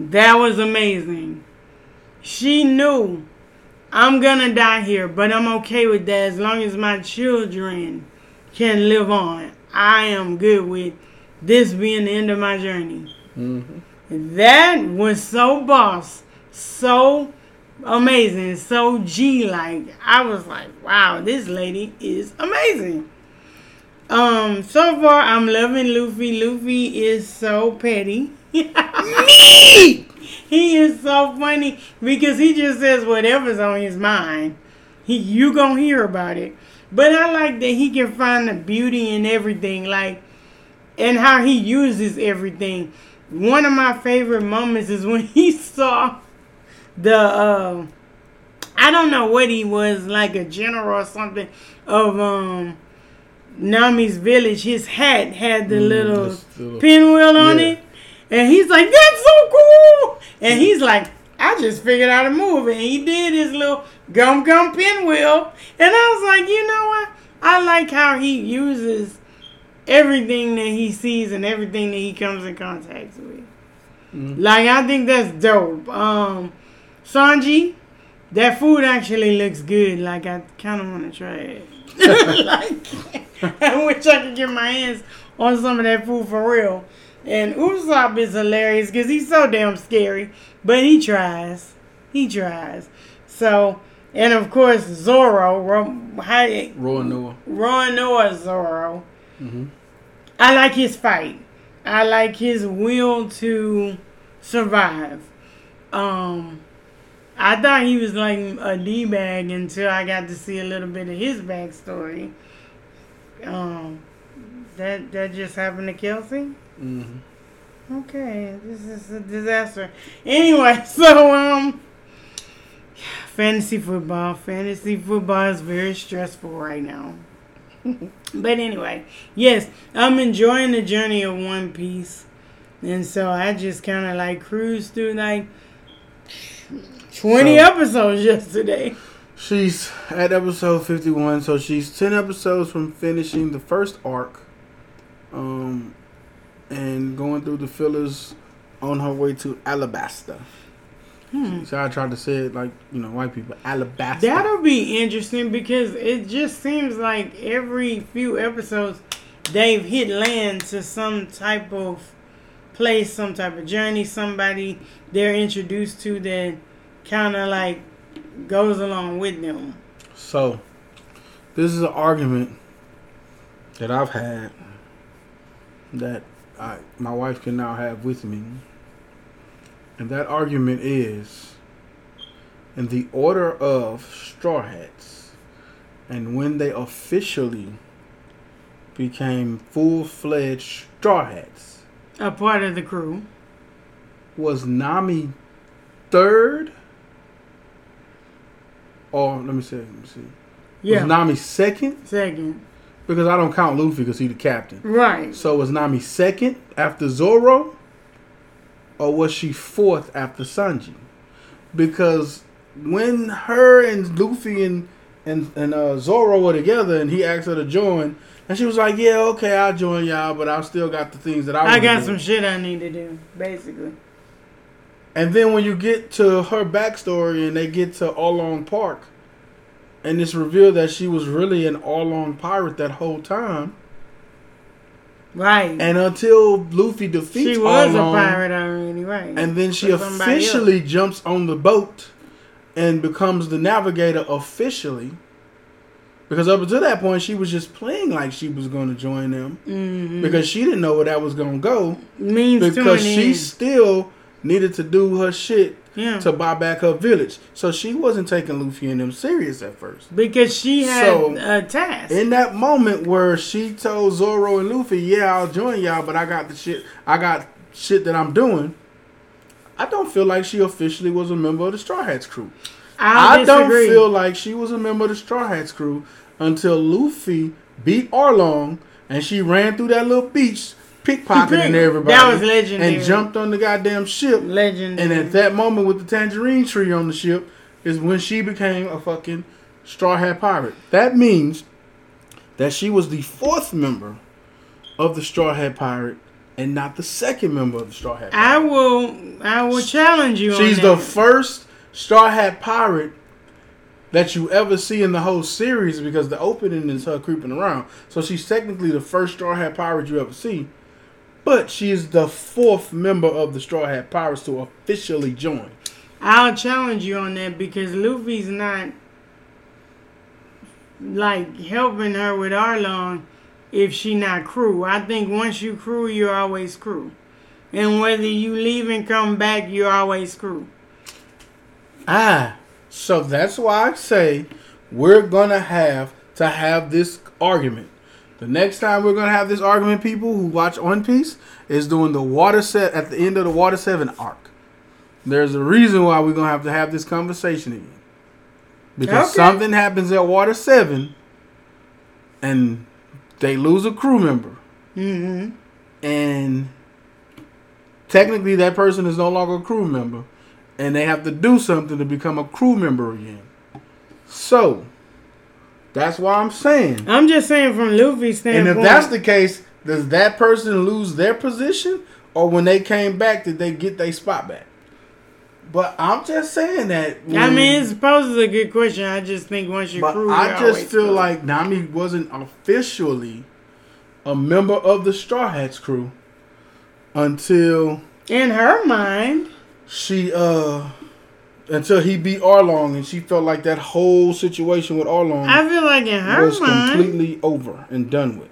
that was amazing. She knew, I'm gonna die here, but I'm okay with that as long as my children can live on. I am good with this being the end of my journey. Mm-hmm. That was so boss, so amazing, so G-like. I was like, wow, this lady is amazing. Um, so far, I'm loving Luffy. Luffy is so petty. Me! He is so funny because he just says whatever's on his mind. He, you gonna hear about it. But I like that he can find the beauty in everything, like, and how he uses everything. One of my favorite moments is when he saw the, uh, I don't know what he was, like a general or something, of um, Nami's village. His hat had the mm, little the, pinwheel on yeah. it. And he's like, that's so cool. And he's like, I just figured out a move. And he did his little gum gum pinwheel. And I was like, you know what? I like how he uses everything that he sees and everything that he comes in contact with. Mm-hmm. Like, I think that's dope. Um, Sanji, that food actually looks good. Like, I kind of want to try it. Like, I wish I could get my hands on some of that food for real. And Usopp is hilarious because he's so damn scary. But he tries. He tries. So, and of course, Zoro. Ro- how, Roanoa. Roanoa Zoro. Mm-hmm. I like his fight. I like his will to survive. Um, I thought he was like a D-bag until I got to see a little bit of his backstory. Um, that, that just happened to Kelsey? Mm-hmm. Okay, this is a disaster. Anyway, so um, fantasy football, fantasy football is very stressful right now. But anyway, yes, I'm enjoying the journey of One Piece, and so I just kind of like cruised through like twenty so, episodes yesterday. She's at episode fifty-one, so she's ten episodes from finishing the first arc, um, and going through the fillers on her way to Alabasta. Hmm. So I tried to say it like, you know, white people, Alabasta. That'll be interesting because it just seems like every few episodes they've hit land to some type of place, some type of journey, somebody they're introduced to that kind of like goes along with them. So, this is an argument that I've had that I, my wife can now have with me. And that argument is, in the order of Straw Hats and when they officially became full-fledged Straw Hats, a part of the crew, was Nami third? Or, let me see. Let me see. Yeah. Was Nami second? Second. Because I don't count Luffy because he's the captain. Right. So, was Nami second after Zoro? Or was she fourth after Sanji? Because when her and Luffy and, and, and uh, Zoro were together and he asked her to join, and she was like, yeah, okay, I'll join y'all, but I've still got the things that I want to do. I got some shit I need to do, basically. And then when you get to her backstory and they get to Arlong Park and it's revealed that she was really an Arlong pirate that whole time. Right. And until Luffy defeats Arlong. She was Arlong, a pirate already, right. And then she officially else. jumps on the boat and becomes the navigator officially. Because up until that point, she was just playing like she was going to join them. Mm-hmm. Because she didn't know where that was going to go. Means because she still needed to do her shit yeah. to buy back her village. So she wasn't taking Luffy and them serious at first. Because she had so, a task. In that moment where she told Zoro and Luffy, yeah, I'll join y'all, but I got the shit I got shit that I'm doing. I don't feel like she officially was a member of the Straw Hats crew. I, I don't feel like she was a member of the Straw Hats crew until Luffy beat Arlong and she ran through that little beach pickpocketing everybody. That was legendary. And jumped on the goddamn ship. Legendary. And at that moment with the tangerine tree on the ship is when she became a fucking Straw Hat pirate. That means that she was the fourth member of the Straw Hat pirate and not the second member of the Straw Hat pirate. I will I will challenge you on that. She's the first Straw Hat pirate that you ever see in the whole series because the opening is her creeping around. So she's technically the first Straw Hat pirate you ever see. But she is the fourth member of the Straw Hat Pirates to officially join. I'll challenge you on that because Luffy's not like helping her with Arlong if she not crew. I think once you crew, you're always crew. And whether you leave and come back, you're always crew. Ah, so that's why I say we're going to have to have this argument. The next time we're going to have this argument, people who watch One Piece, is doing the Water Set at the end of the Water seven arc. There's a reason why we're going to have to have this conversation again. Because okay. something happens at Water seven and they lose a crew member. Mm-hmm. And technically that person is no longer a crew member. And they have to do something to become a crew member again. So that's why I'm saying. I'm just saying from Luffy's standpoint. And if that's the case, does that person lose their position? Or when they came back, did they get their spot back? But I'm just saying that. I mean, it's poses a good question. I just think once you crew, I just feel cool. like Nami wasn't officially a member of the Straw Hats crew until, in her mind, she uh. until he beat Arlong, and she felt like that whole situation with Arlong I feel like in her was mind, completely over and done with.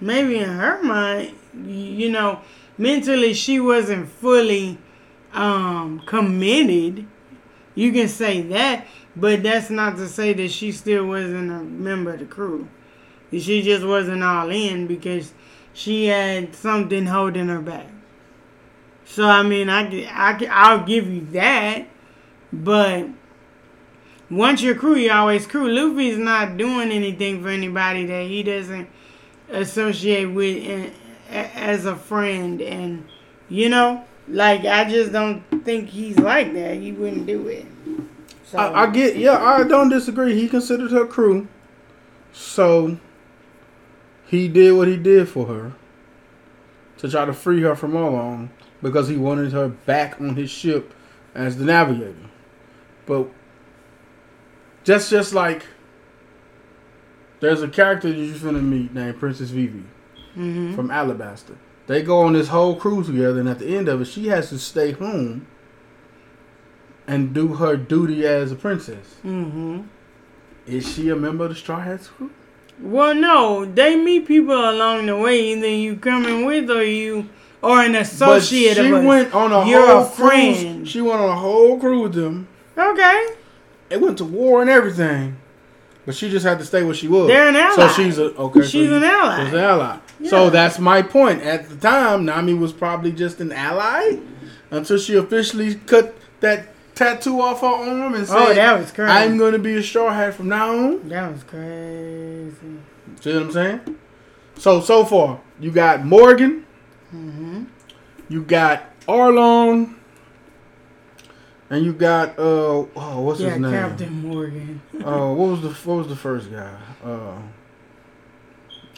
Maybe in her mind, you know, mentally she wasn't fully um, committed. You can say that, but that's not to say that she still wasn't a member of the crew. She just wasn't all in because she had something holding her back. So, I mean, I, I, I'll give you that. But once you're crew, you're always crew. Luffy's not doing anything for anybody that he doesn't associate with in, as a friend. And, you know, like, I just don't think he's like that. He wouldn't do it. So I, I get, yeah, I don't disagree. He considered her crew, so he did what he did for her to try to free her from Malone because he wanted her back on his ship as the navigator. But just just like there's a character that you're finna meet named Princess Vivi mm-hmm. from Alabaster. They go on this whole cruise together, and at the end of it, she has to stay home and do her duty as a princess. Mm-hmm. Is she a member of the Straw Hats crew? Well, no. They meet people along the way. Either you coming with or you or an associate. But she of went on a You're whole a friend. Cruise. She went on a whole cruise with them. Okay. It went to war and everything, but she just had to stay where she was. They're an ally. So she's a okay. She's so an ally. She's an ally. Yeah. So that's my point. At the time, Nami was probably just an ally until she officially cut that tattoo off her arm and said, "Oh, that was crazy. I'm going to be a Straw Hat from now on." That was crazy. See what I'm saying? So so far, you got Morgan. Mm-hmm. You got Arlong. And you got uh oh what's yeah, his name? Captain Morgan. Oh, uh, what was the what was the first guy? Uh,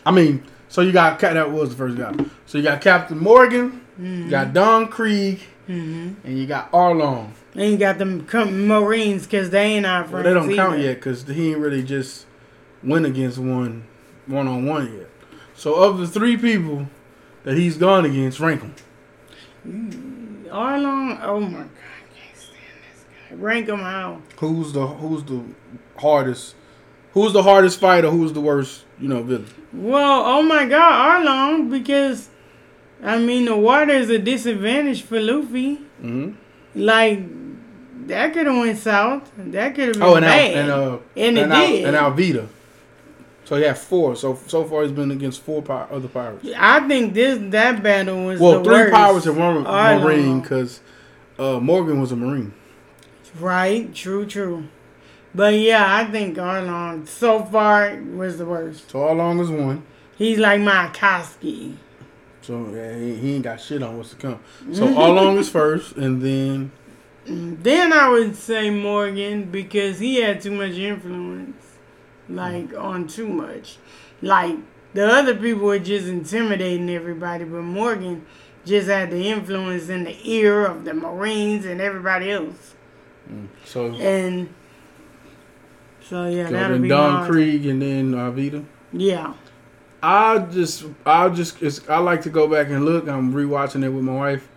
I mean, so you got that was the first guy. So you got Captain Morgan, mm-hmm. you got Don Krieg, mm-hmm. and you got Arlong. And you got them Marines because they ain't our friends. Well, they don't either. Count yet because he ain't really just went against one one on one yet. So of the three people that he's gone against, rank them. Arlong, oh my God. Rank them out. Who's the who's the hardest? Who's the hardest fighter? Who's the worst? You know, villain. Well, oh my God, Arlong, because I mean the water is a disadvantage for Luffy. Mm-hmm. Like that could have went south. That could have been oh, and bad. Al, and uh, and, and it Al, did. And Alvita. So he had four. So so far he's been against four pi- other pirates. I think this that battle was well the three worst. Pirates and one Arlong. Marine because uh, Morgan was a Marine. Right, true, true. But yeah, I think Arlong so far was the worst. So Arlong is one. He's like my Akatsuki. So yeah, he ain't got shit on what's to come. So Arlong is first, and then... Then I would say Morgan, because he had too much influence. Like, mm-hmm. on too much. Like, the other people were just intimidating everybody, but Morgan just had the influence in the ear of the Marines and everybody else. So and so yeah, so that'll be Don hard. Krieg and then Arvita. Yeah, I just I just it's, I like to go back and look. I'm rewatching it with my wife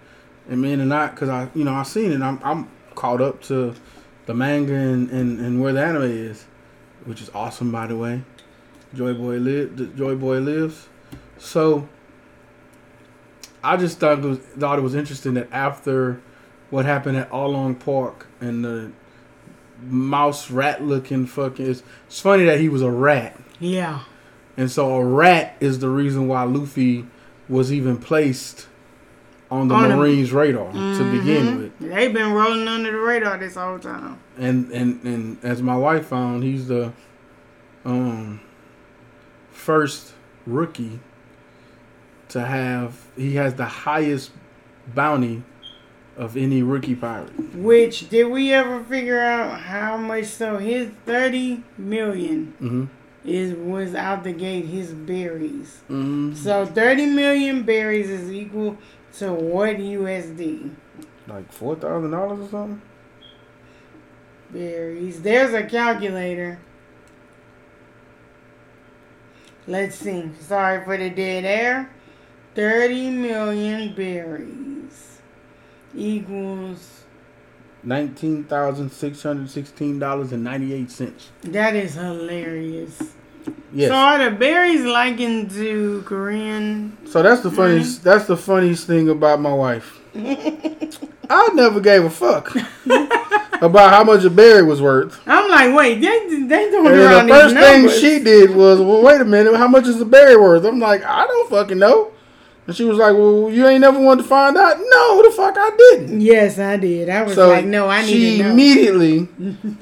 and me and I because I you know I seen it. I'm I'm caught up to the manga and, and, and where the anime is, which is awesome by the way. Joy Boy live Joy Boy lives. So I just thought it was, thought it was interesting that after what happened at Arlong Park and the mouse rat looking fucking... It's, it's funny that he was a rat. Yeah. And so a rat is the reason why Luffy was even placed on the on Marines' the, radar mm-hmm. to begin with. They've been rolling under the radar this whole time. And and, and as my wife found, he's the um, first rookie to have... He has the highest bounty... of any rookie pirate. Which, did we ever figure out how much? So his thirty million mm-hmm. is was out the gate his berries. Mm-hmm. So thirty million berries is equal to what U S D? Like four thousand dollars or something? Berries. There's a calculator. Let's see. Sorry for the dead air. thirty million berries. Equals nineteen thousand six hundred sixteen dollars and ninety eight cents. That is hilarious. Yes. So are the berries likened to Korean? So that's the funniest. That's the funniest thing about my wife. I never gave a fuck about how much a berry was worth. I'm like, wait, they they doing around these numbers. The first thing she did was, well, wait a minute, how much is a berry worth? I'm like, I don't fucking know. And she was like, well, you ain't never wanted to find out? No, the fuck I didn't. Yes, I did. I was so like, no, I need to know. She immediately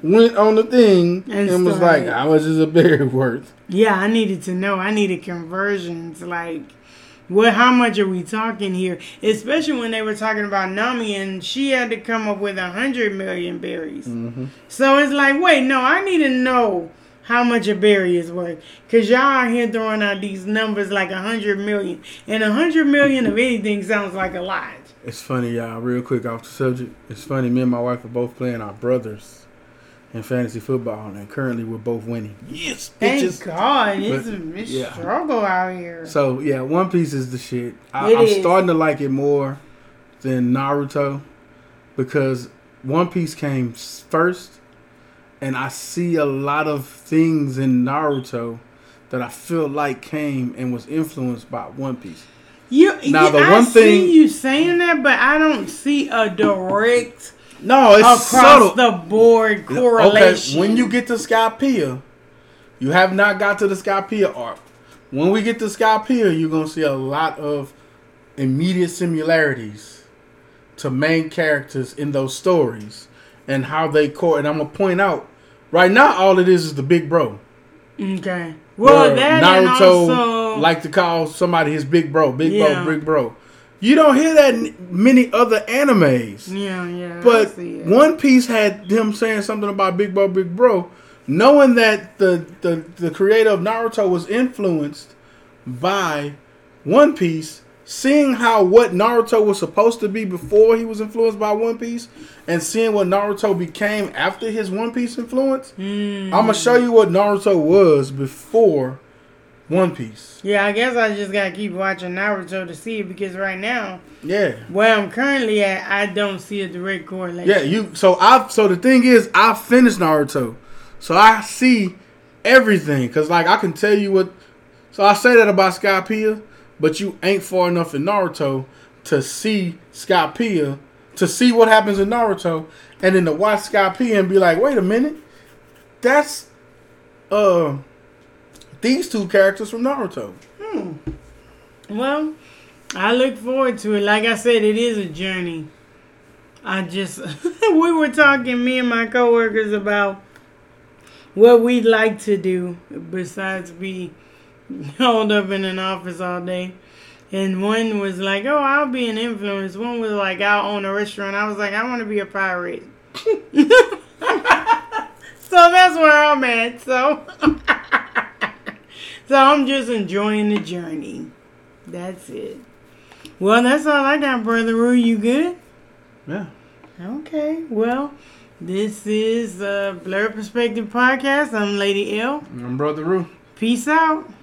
went on the thing and, and was like, how much is a berry worth? Yeah, I needed to know. I needed conversions. Like, Well, how much are we talking here? Especially when they were talking about Nami, and she had to come up with a hundred million berries. Mm-hmm. So it's like, wait, no, I need to know how much a berry is worth, because y'all out here throwing out these numbers like a hundred million, and a hundred million of anything sounds like a lot. It's funny, y'all. Real quick off the subject, it's funny. Me and my wife are both playing our brothers in fantasy football, and currently we're both winning. Yes, thank bitches. God, it's but, a it's yeah. struggle out here. So yeah, One Piece is the shit. I, I'm is. starting to like it more than Naruto, because One Piece came first, and I see a lot of things in Naruto that I feel like came and was influenced by One Piece. You now the I one thing see you saying that, but I don't see a direct. No, it's across subtle. the board correlation. Okay, when you get to Skypiea, you have not got to the Skypiea arc. When we get to Skypiea, you're gonna see a lot of immediate similarities to main characters in those stories and how they core. And I'm gonna point out right now, all it is is the big bro. Okay. Well, that Naruto and also... like to call somebody his big bro, big yeah. bro, big bro. You don't hear that in many other animes. Yeah, yeah. But One Piece had them saying something about Big Bro, Big Bro, knowing that the, the, the creator of Naruto was influenced by One Piece, seeing how what Naruto was supposed to be before he was influenced by One Piece, and seeing what Naruto became after his One Piece influence. Mm. I'm going to show you what Naruto was before One Piece. Yeah, I guess I just gotta keep watching Naruto to see it, because right now, yeah, where I'm currently at, I don't see a direct correlation. Yeah, you. So I. So the thing is, I finished Naruto, so I see everything. Cause like I can tell you what. So I say that about Skypiea, but you ain't far enough in Naruto to see Skypiea, to see what happens in Naruto, and then to watch Skypiea and be like, wait a minute, that's uh. these two characters from Naruto. Hmm. Well, I look forward to it. Like I said, it is a journey. I just... we were talking, me and my coworkers, about what we'd like to do besides be holed up in an office all day. And one was like, oh, I'll be an influencer. One was like, I'll own a restaurant. I was like, I want to be a pirate. So that's where I'm at. So... So I'm just enjoying the journey. That's it. Well, that's all I got, Brother Roo. You good? Yeah. Okay. Well, this is uh, Blurred Perspective Podcast. I'm Lady L. And I'm Brother Roo. Peace out.